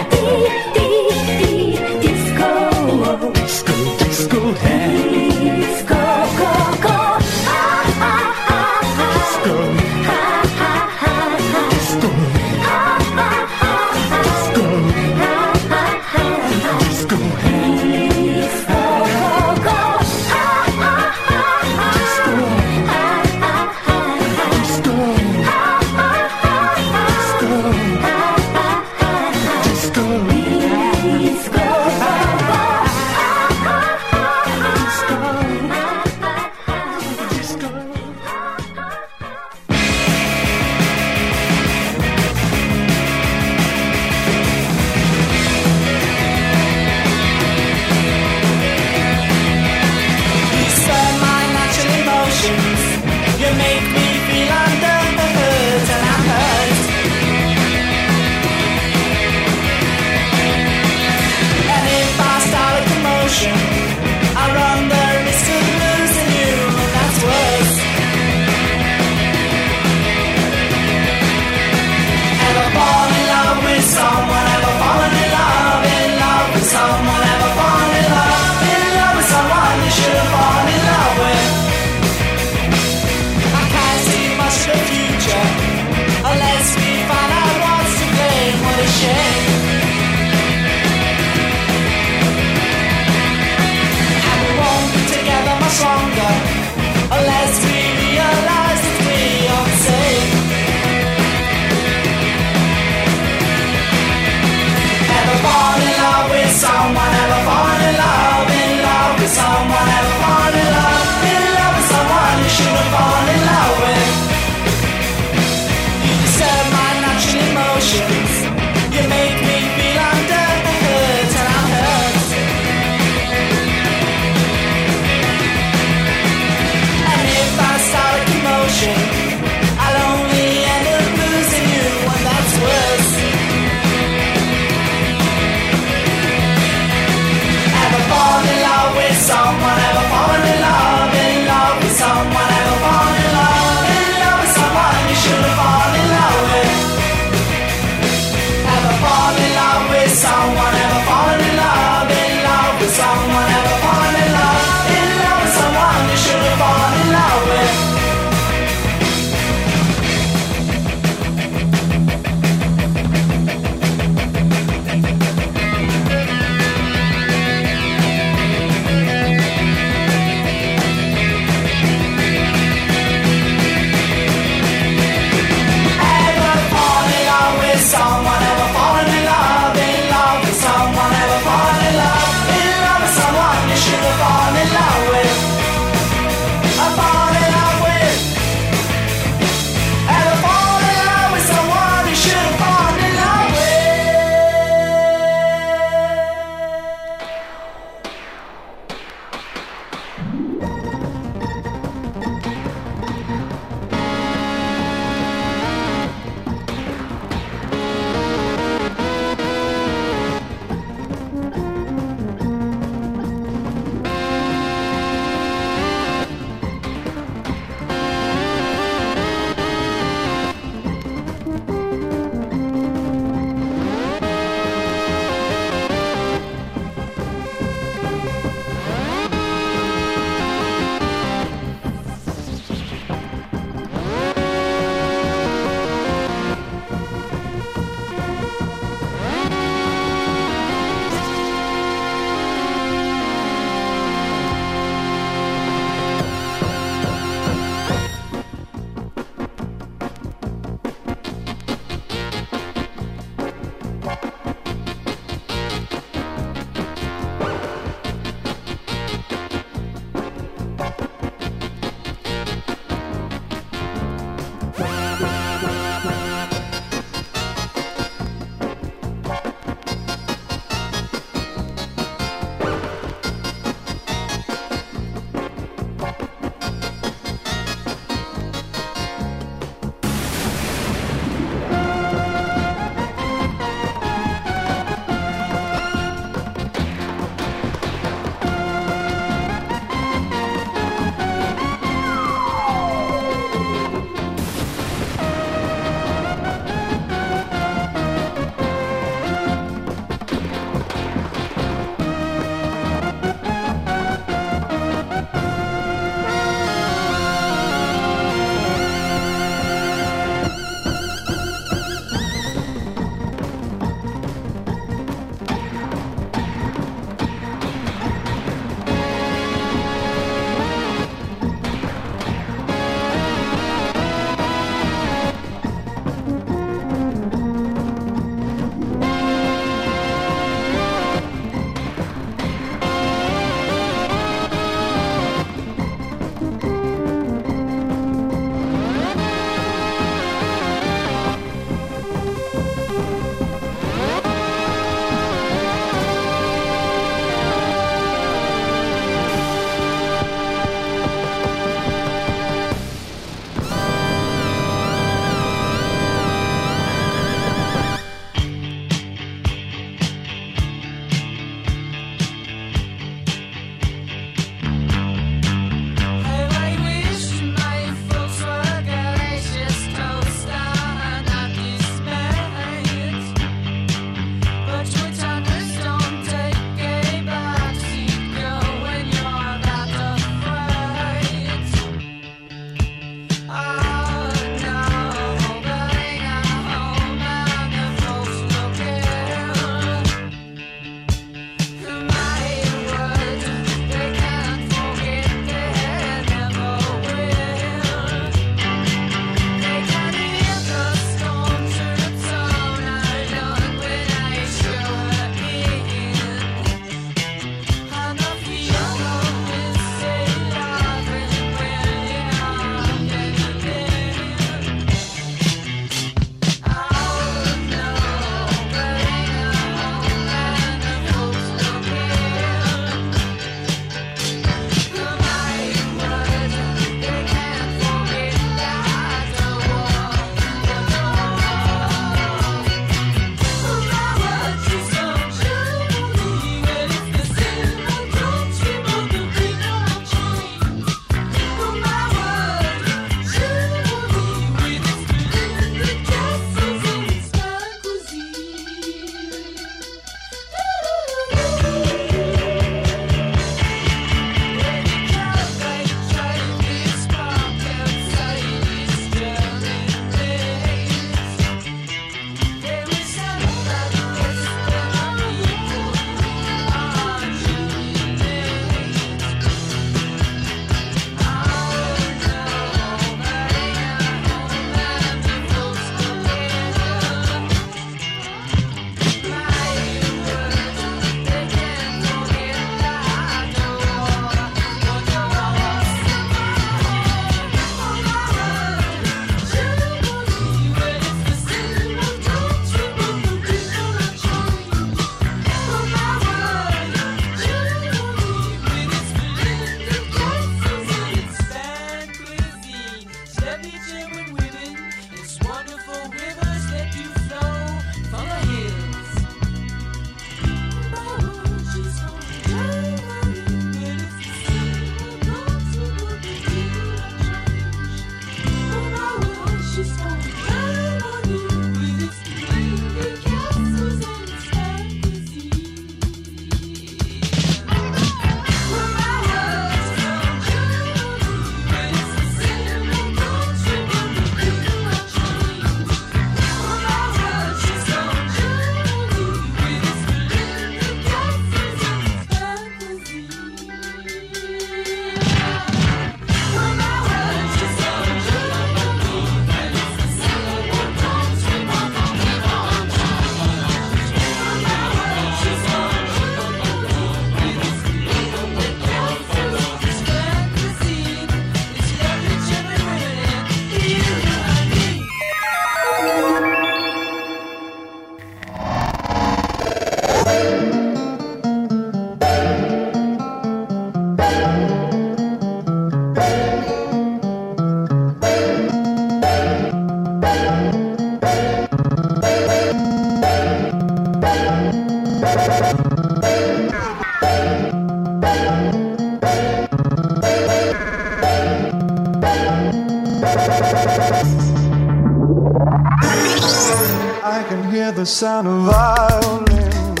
the sound of violins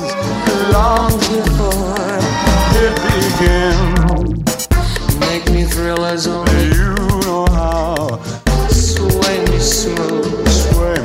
long before it began. Make me thrill as only you know how. Sway me smooth, sway me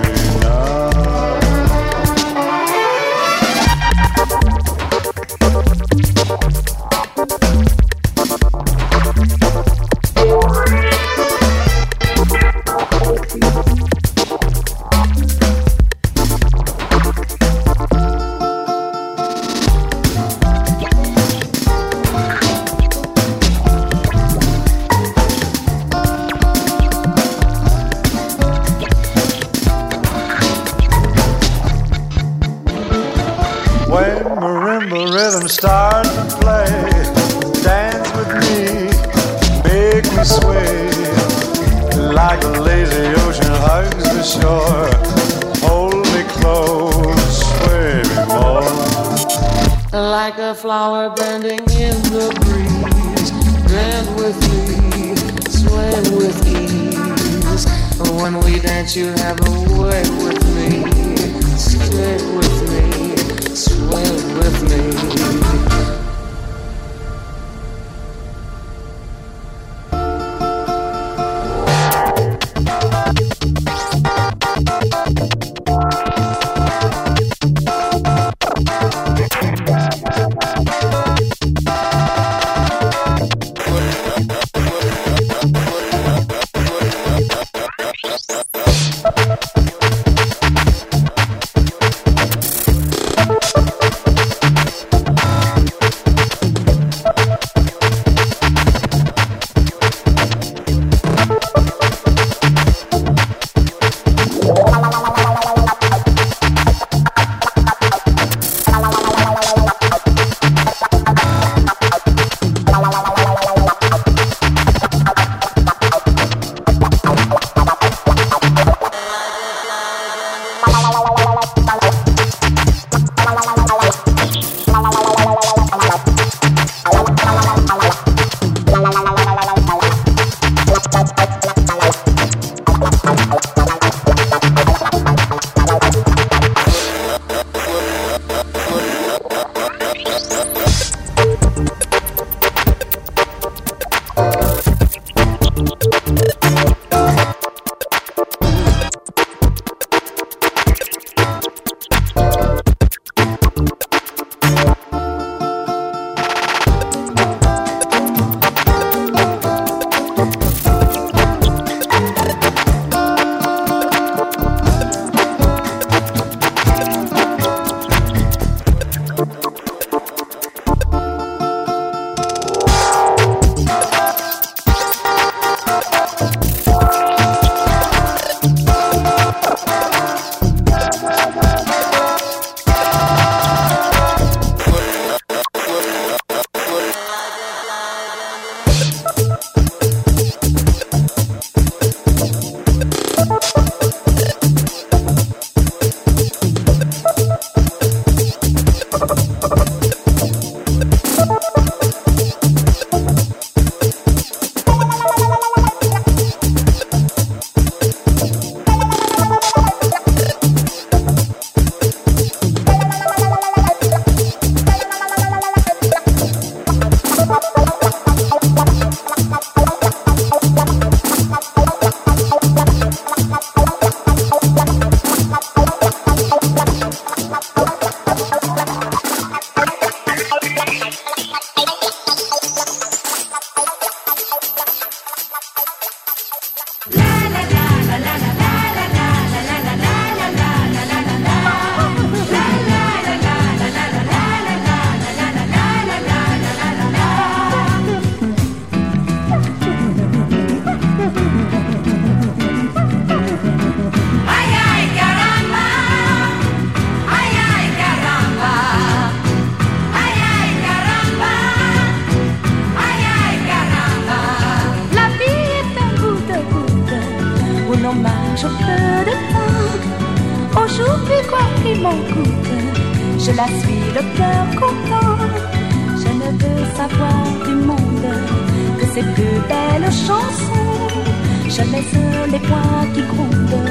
les points qui grondent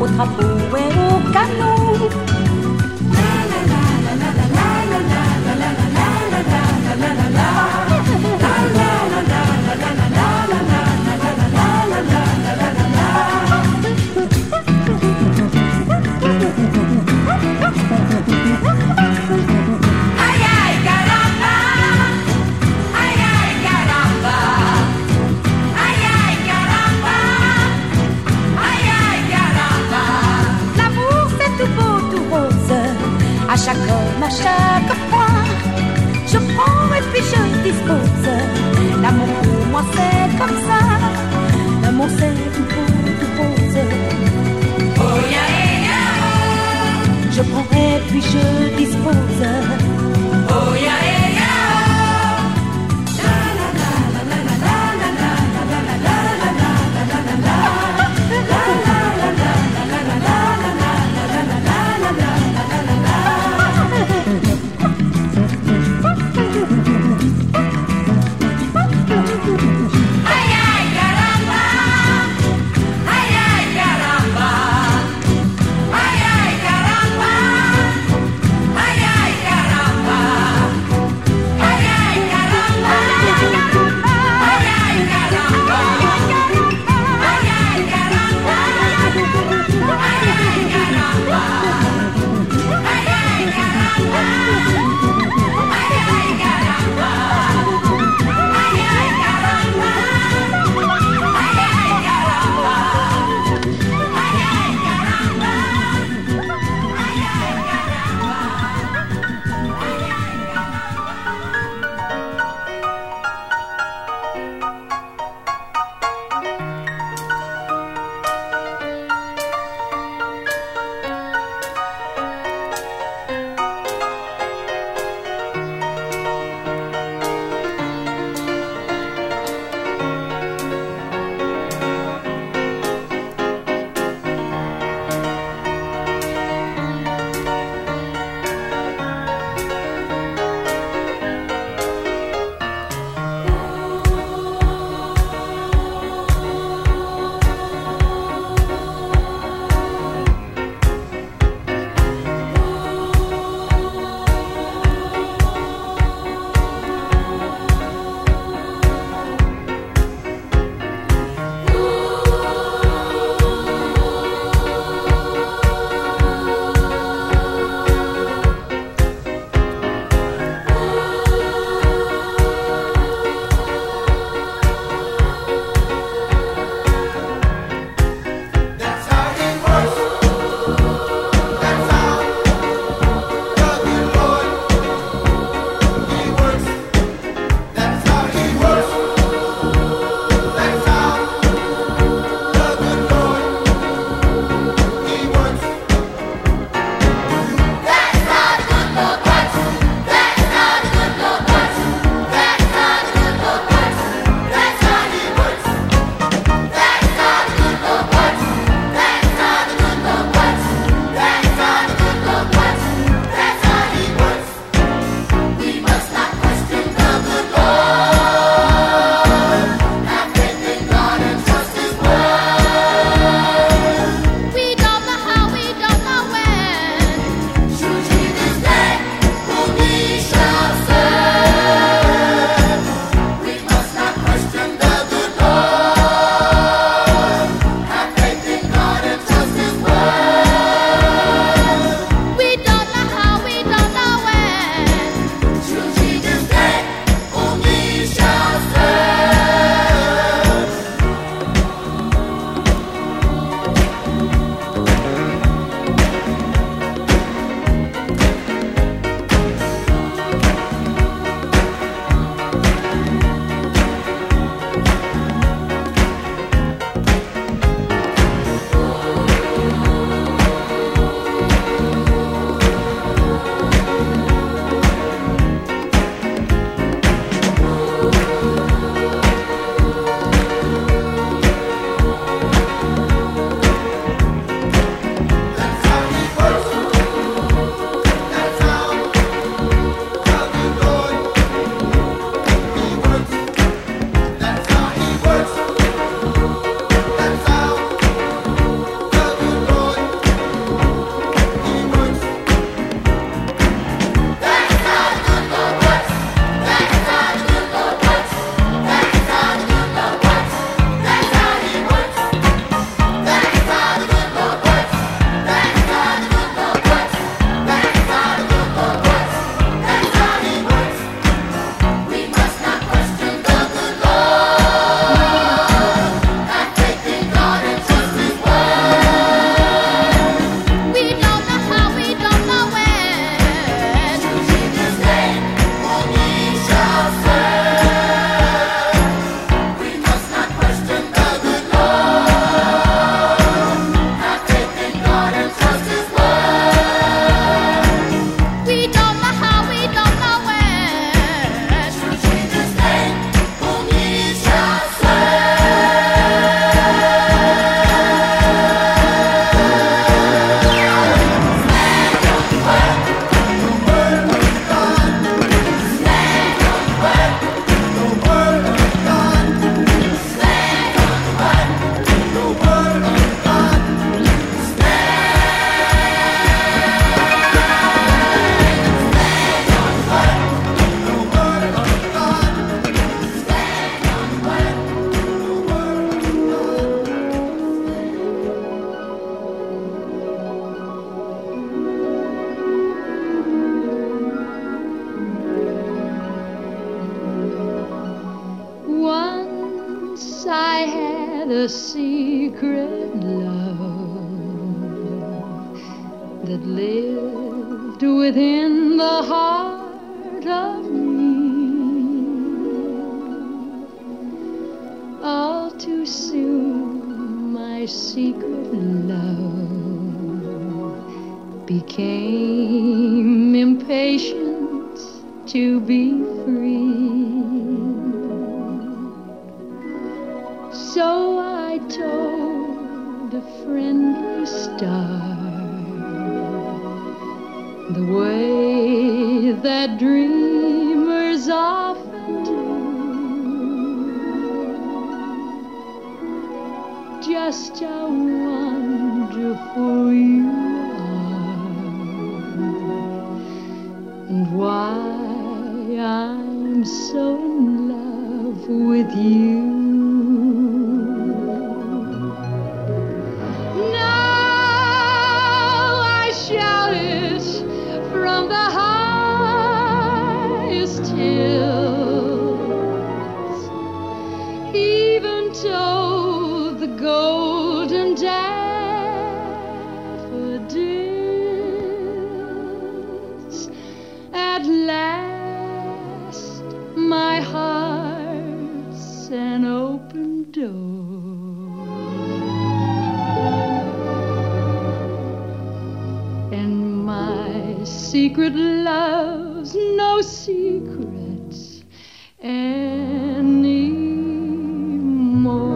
au drapeau et au canon. puis je dispose. L'amour pour moi c'est comme ça, l'amour c'est tout pour tout pose. Oh ya ya, je prends et puis je dispose. Oh ya ya, la la la la la la la la la la la la la la la. I had a secret love that lived within the heart of me. All too soon, my secret love became impatient to be free. So I told a friendly star the way that dreamers often do. Just how wonderful you are, and why I'm so in love with you. Secret love's no secret anymore.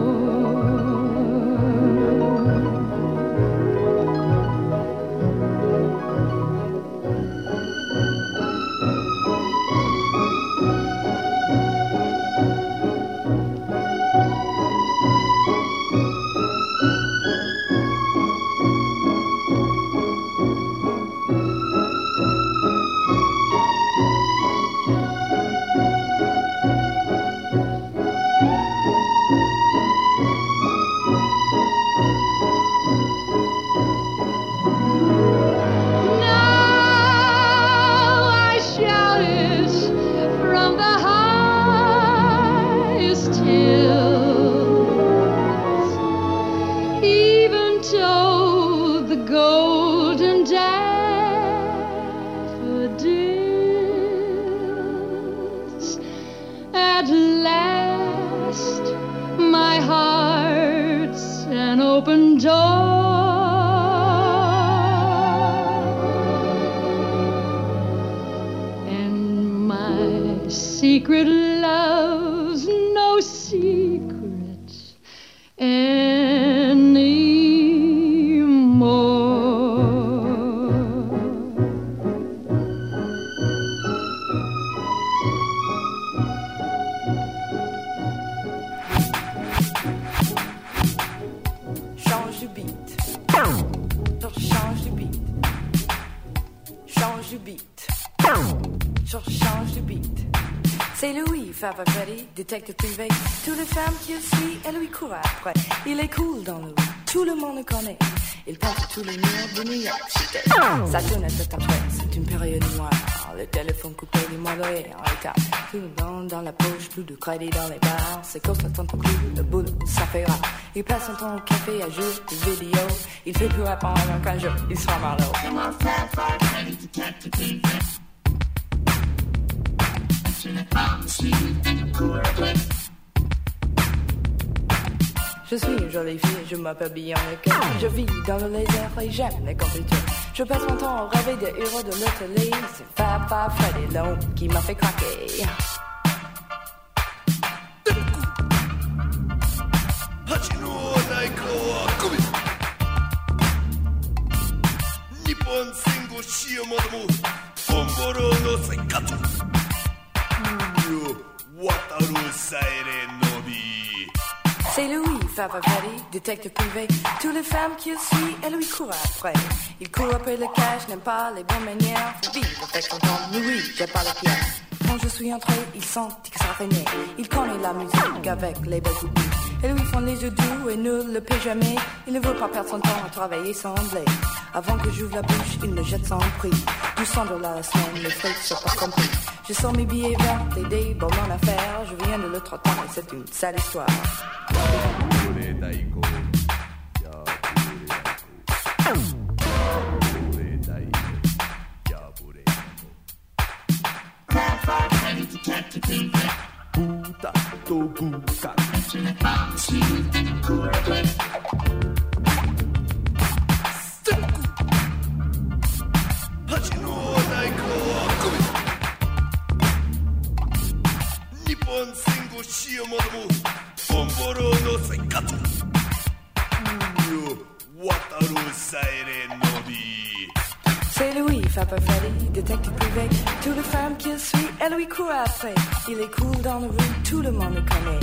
Secret love's no secret anymore. Change de beat. Change de beat. Change de beat. Change de beat. C'est Louis Favarelli, détective privé. Toutes les femmes qu'il suit, elle lui court après. Il est cool dans le loup, tout le monde le connaît. Il passe tous les murs de New York City. Ça tourne à tête en tête, c'est une période noire. Le téléphone coupé, les mois loyers en retard. Tout le monde dans la poche, plus de crédit dans les bars. C'est comme ça tant qu'on cloue, le boulot, ça fait rare. Il passe son temps au café à jouer des vidéos. Il fait plus rap en avant qu'un jeu, il sera marlot. Je suis une jolie fille, je m'appelle Bianca. Je vis dans le laser et j'aime les compétiteurs. Je passe mon temps à rêver des héros de notre télé. C'est Papa Freddy Long qui m'a fait craquer. Nippon Sengo Shiomadomo Bomboro no Seikatsu 渡るサイレンのび C'est Louis Favarelli, détective privé. Toutes les femmes qu'il suit, elle lui court après. Il court après le cash, n'aime pas les bonnes manières. Vite, avec son temps, Louis, j'ai pas la pierre. Quand je suis entré, il sentit que ça régnait. Il connaît la musique avec les beaux goûts. Et lui font les yeux doux et ne le paie jamais. Il ne veut pas perdre son temps à travailler sans blé. Avant que j'ouvre la bouche, il me jette sans prix. plus sombre la semaine, les frais sont pas compris. Je sors mes billets verts, t'es des bonnes en affaires. Je viens de l'autre temps et c'est une sale histoire. C'est Louis, Fapa Freddy, détective privé. Toutes les femmes qu'il suit, elle lui court après. Il est cool dans la rue, tout le monde le connaît.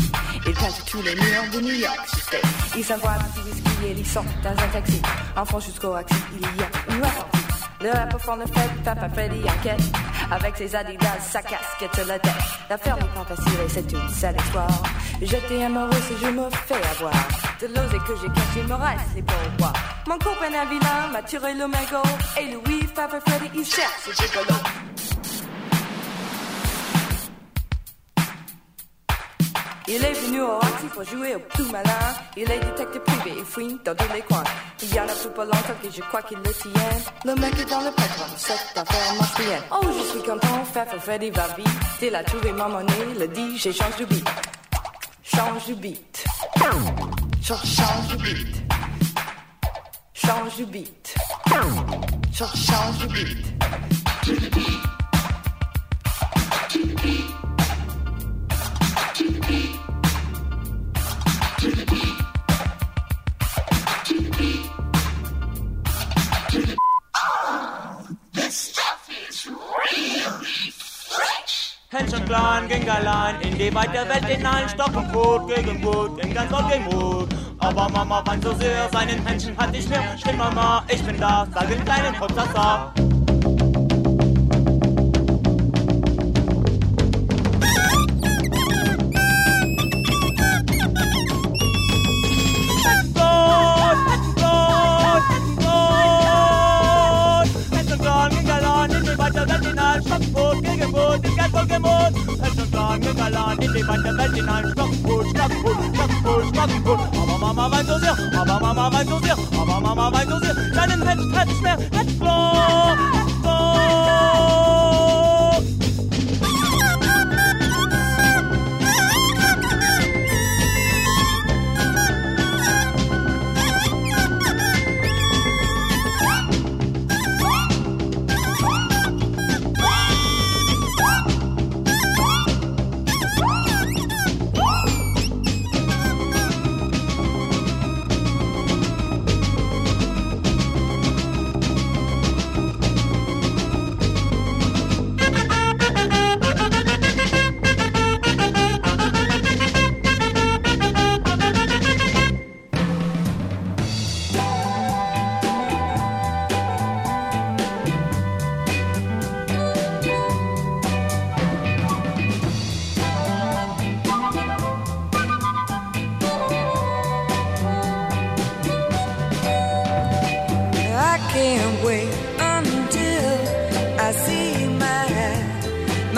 Il passe tous les murs de New York, je sais. Il s'envoie du whisky et il sort dans un taxi. Enfant jusqu'au axi, il y a une rapportée. Le rappeur fond de fête, Fapa Freddy enquête. Avec ses adidas, sa casquette, la tête. L'affaire n'est pas facile et c'est une sale histoire. J'étais amoureux si je me fais avoir. De l'osé que j'ai caché me reste les pourboires. Mon copain à vilain m'a tiré le magot. Et Louis, Papa Freddy, il cherche ses gigolos. Il est venu au actif pour jouer au plus malin. Il est détective privé et fouine dans tous les coins. Il y en a plus pas longtemps que je crois qu'il le tient. Le mec est dans le pétrole, cette affaire martienne. Oh, je suis content, Papa Freddy va vite. Dès la trouvé ma monnaie, le dit, j'ai change du beat. Change du beat. Change du beat. Change du beat. Change du beat. To the beat. To the beat. To the beat. To the beat. To the beat. To the beat. Oh, this stuff is really fresh. Händchen klein gegen allein, in die weite Welt hinein, Stock und Brot gegen Brot, in ganz Ort gegen Mut. Aber Mama weint so sehr, seinen Händchen hatte ich mir. Still Mama, ich bin da, sag den kleinen Prozessor.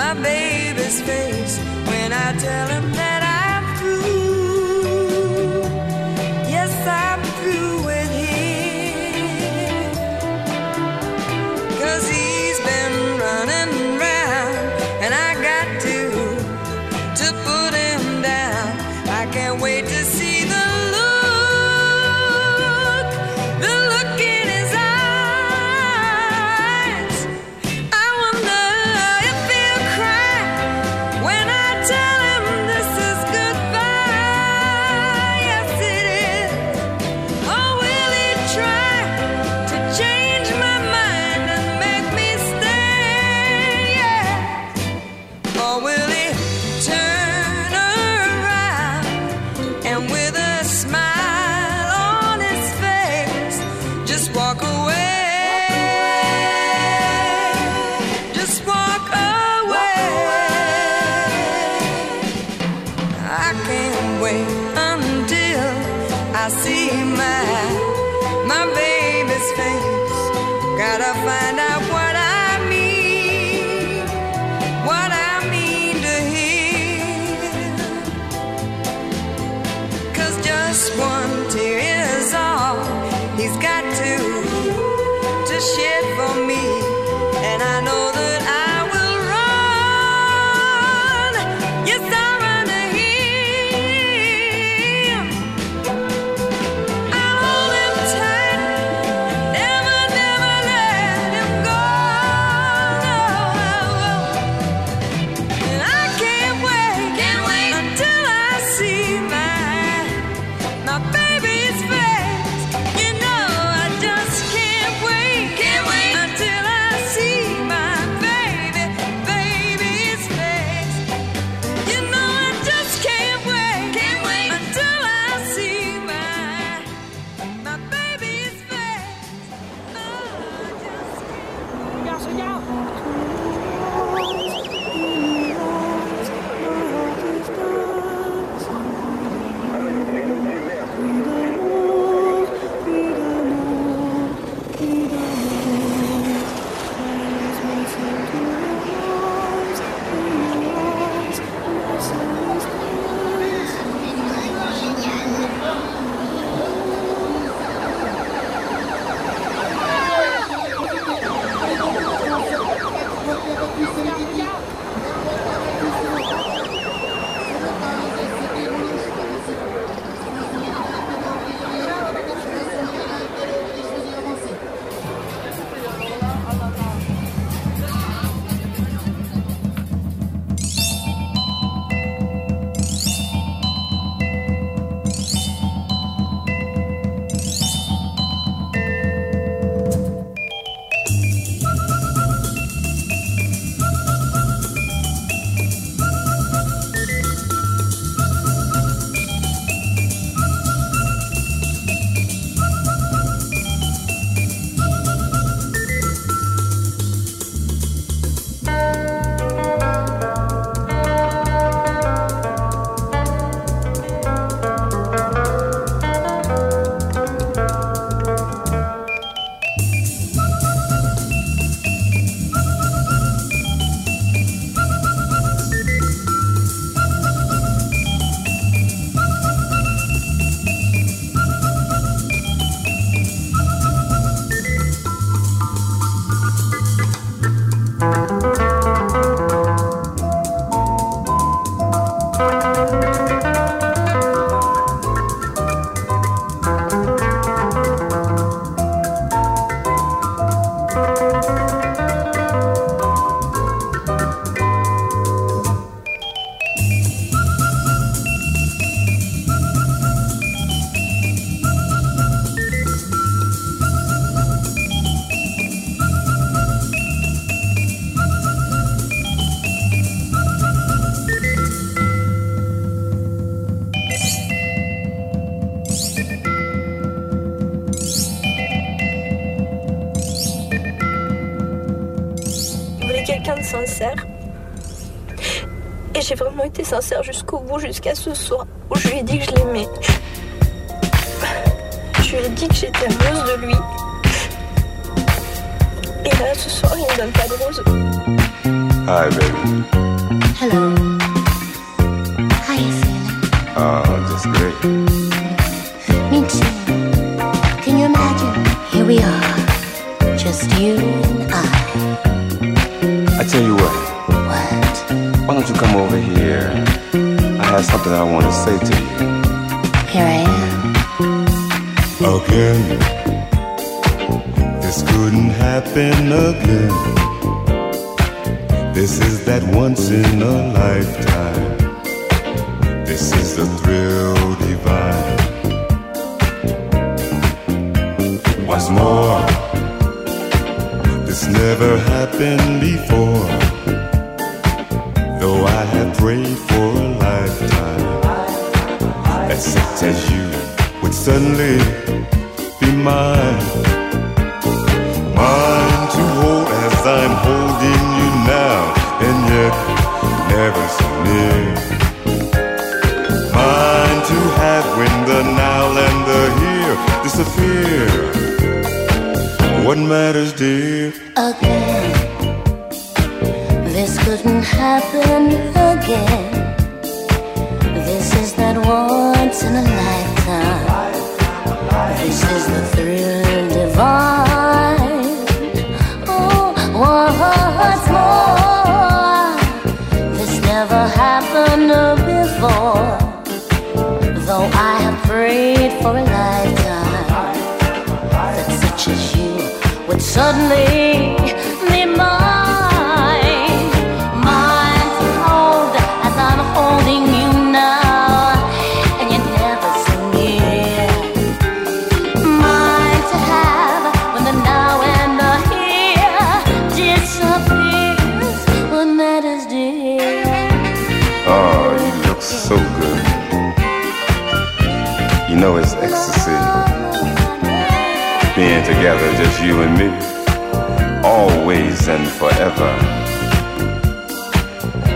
My baby's face, gotta find out what I mean. Just one tear is all he's got to shed for me, and I know that I will run. Yes, I'll run to him. I'll hold him tight, never, never let him go. And I can't wait until I see my baby's face. You know, I just can't wait until I see my baby's face. You know, I just can't wait until I see my baby's face. Oh, I just can't. Sincère, et j'ai vraiment été sincère jusqu'au bout, jusqu'à ce soir où je lui ai dit que je l'aimais. Je lui ai dit que j'étais amoureuse de lui, et là ce soir il ne me donne pas de rose. Hi baby. Hello. How you feeling? Oh, just great. Me too. Can you imagine? Here we are, just you and I. I tell you what. What? Why don't you come over here? I have something I want to say to you. Here I am. Again. This couldn't happen again. This is that once in a lifetime. This is the thrill divine. What's more, this never happened before, though I had prayed for a lifetime, that such as you would suddenly be mine, mine to hold as I'm holding you now, and yet never so near, mine to have when the now and the here disappear. What matters, dear? Again, this couldn't happen again. This is that once in a lifetime. Suddenly they mine's old as I'm holding you now, and you're never so near. Mine to have when the now and the here disappears. What matters, dear? Oh, you look so good. You know it's ecstasy. Being together, just you and me, always and forever.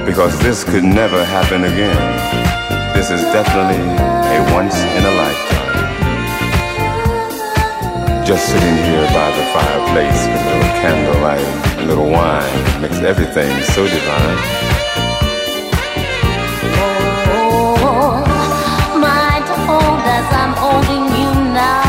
Because this could never happen again. This is definitely a once in a lifetime. Just sitting here by the fireplace with a little candlelight, a little wine, makes everything so divine. Oh, mine to hold as I'm holding you now.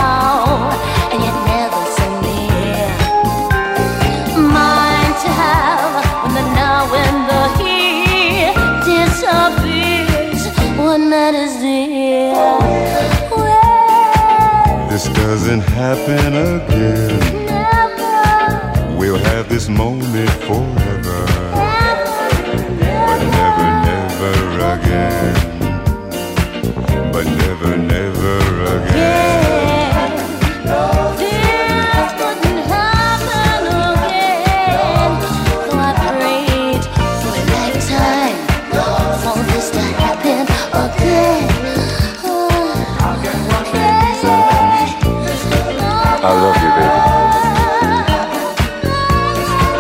This doesn't happen again. Never. We'll have this moment forever. Never. But never, never again. But never, never again. This couldn't happen again. So I prayed for a lifetime for this to happen again. I love you,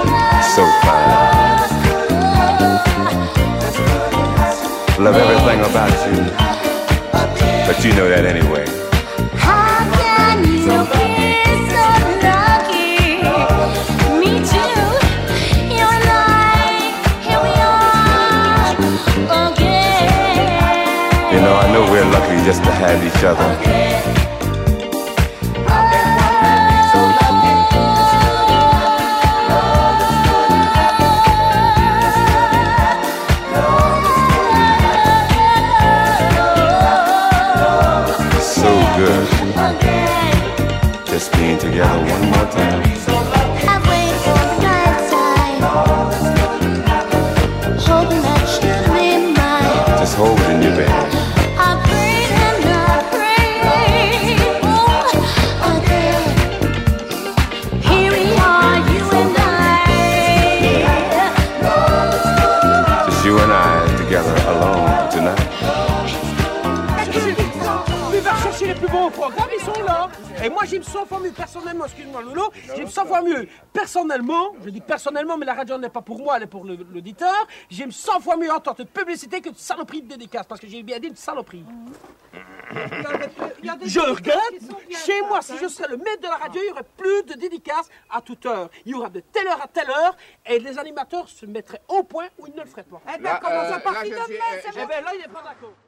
baby. So fine. Love everything about you. But you know that anyway. How can you be so lucky? Me too. You and I, here we are again. You know, I know we're lucky just to have each other. Just being together one more time. I wait for the night time, hoping that you'll be mine. Just hold it in your bed. I pray and I pray, oh, again. Here we are, you and I. Just you and I together alone tonight. Mais va chercher les plus beaux programmes, ils sont là. Et moi, j'aime 100 fois mieux personnellement, excuse-moi Lolo, j'aime 100 fois mieux personnellement, je dis personnellement, mais la radio n'est pas pour moi, elle est pour l'auditeur, j'aime 100 fois mieux entendre de publicité que de saloperie de dédicace, parce que j'ai bien dit de saloperie. Je regrette, chez moi, si je serais le maître de la radio, il n'y aurait plus de dédicaces à toute heure. Il y aura de telle heure à telle heure, et les animateurs se mettraient au point où ils ne le feraient pas. Eh bien, comment ça partit de là, c'est bon. Eh bien, là, il n'est pas d'accord.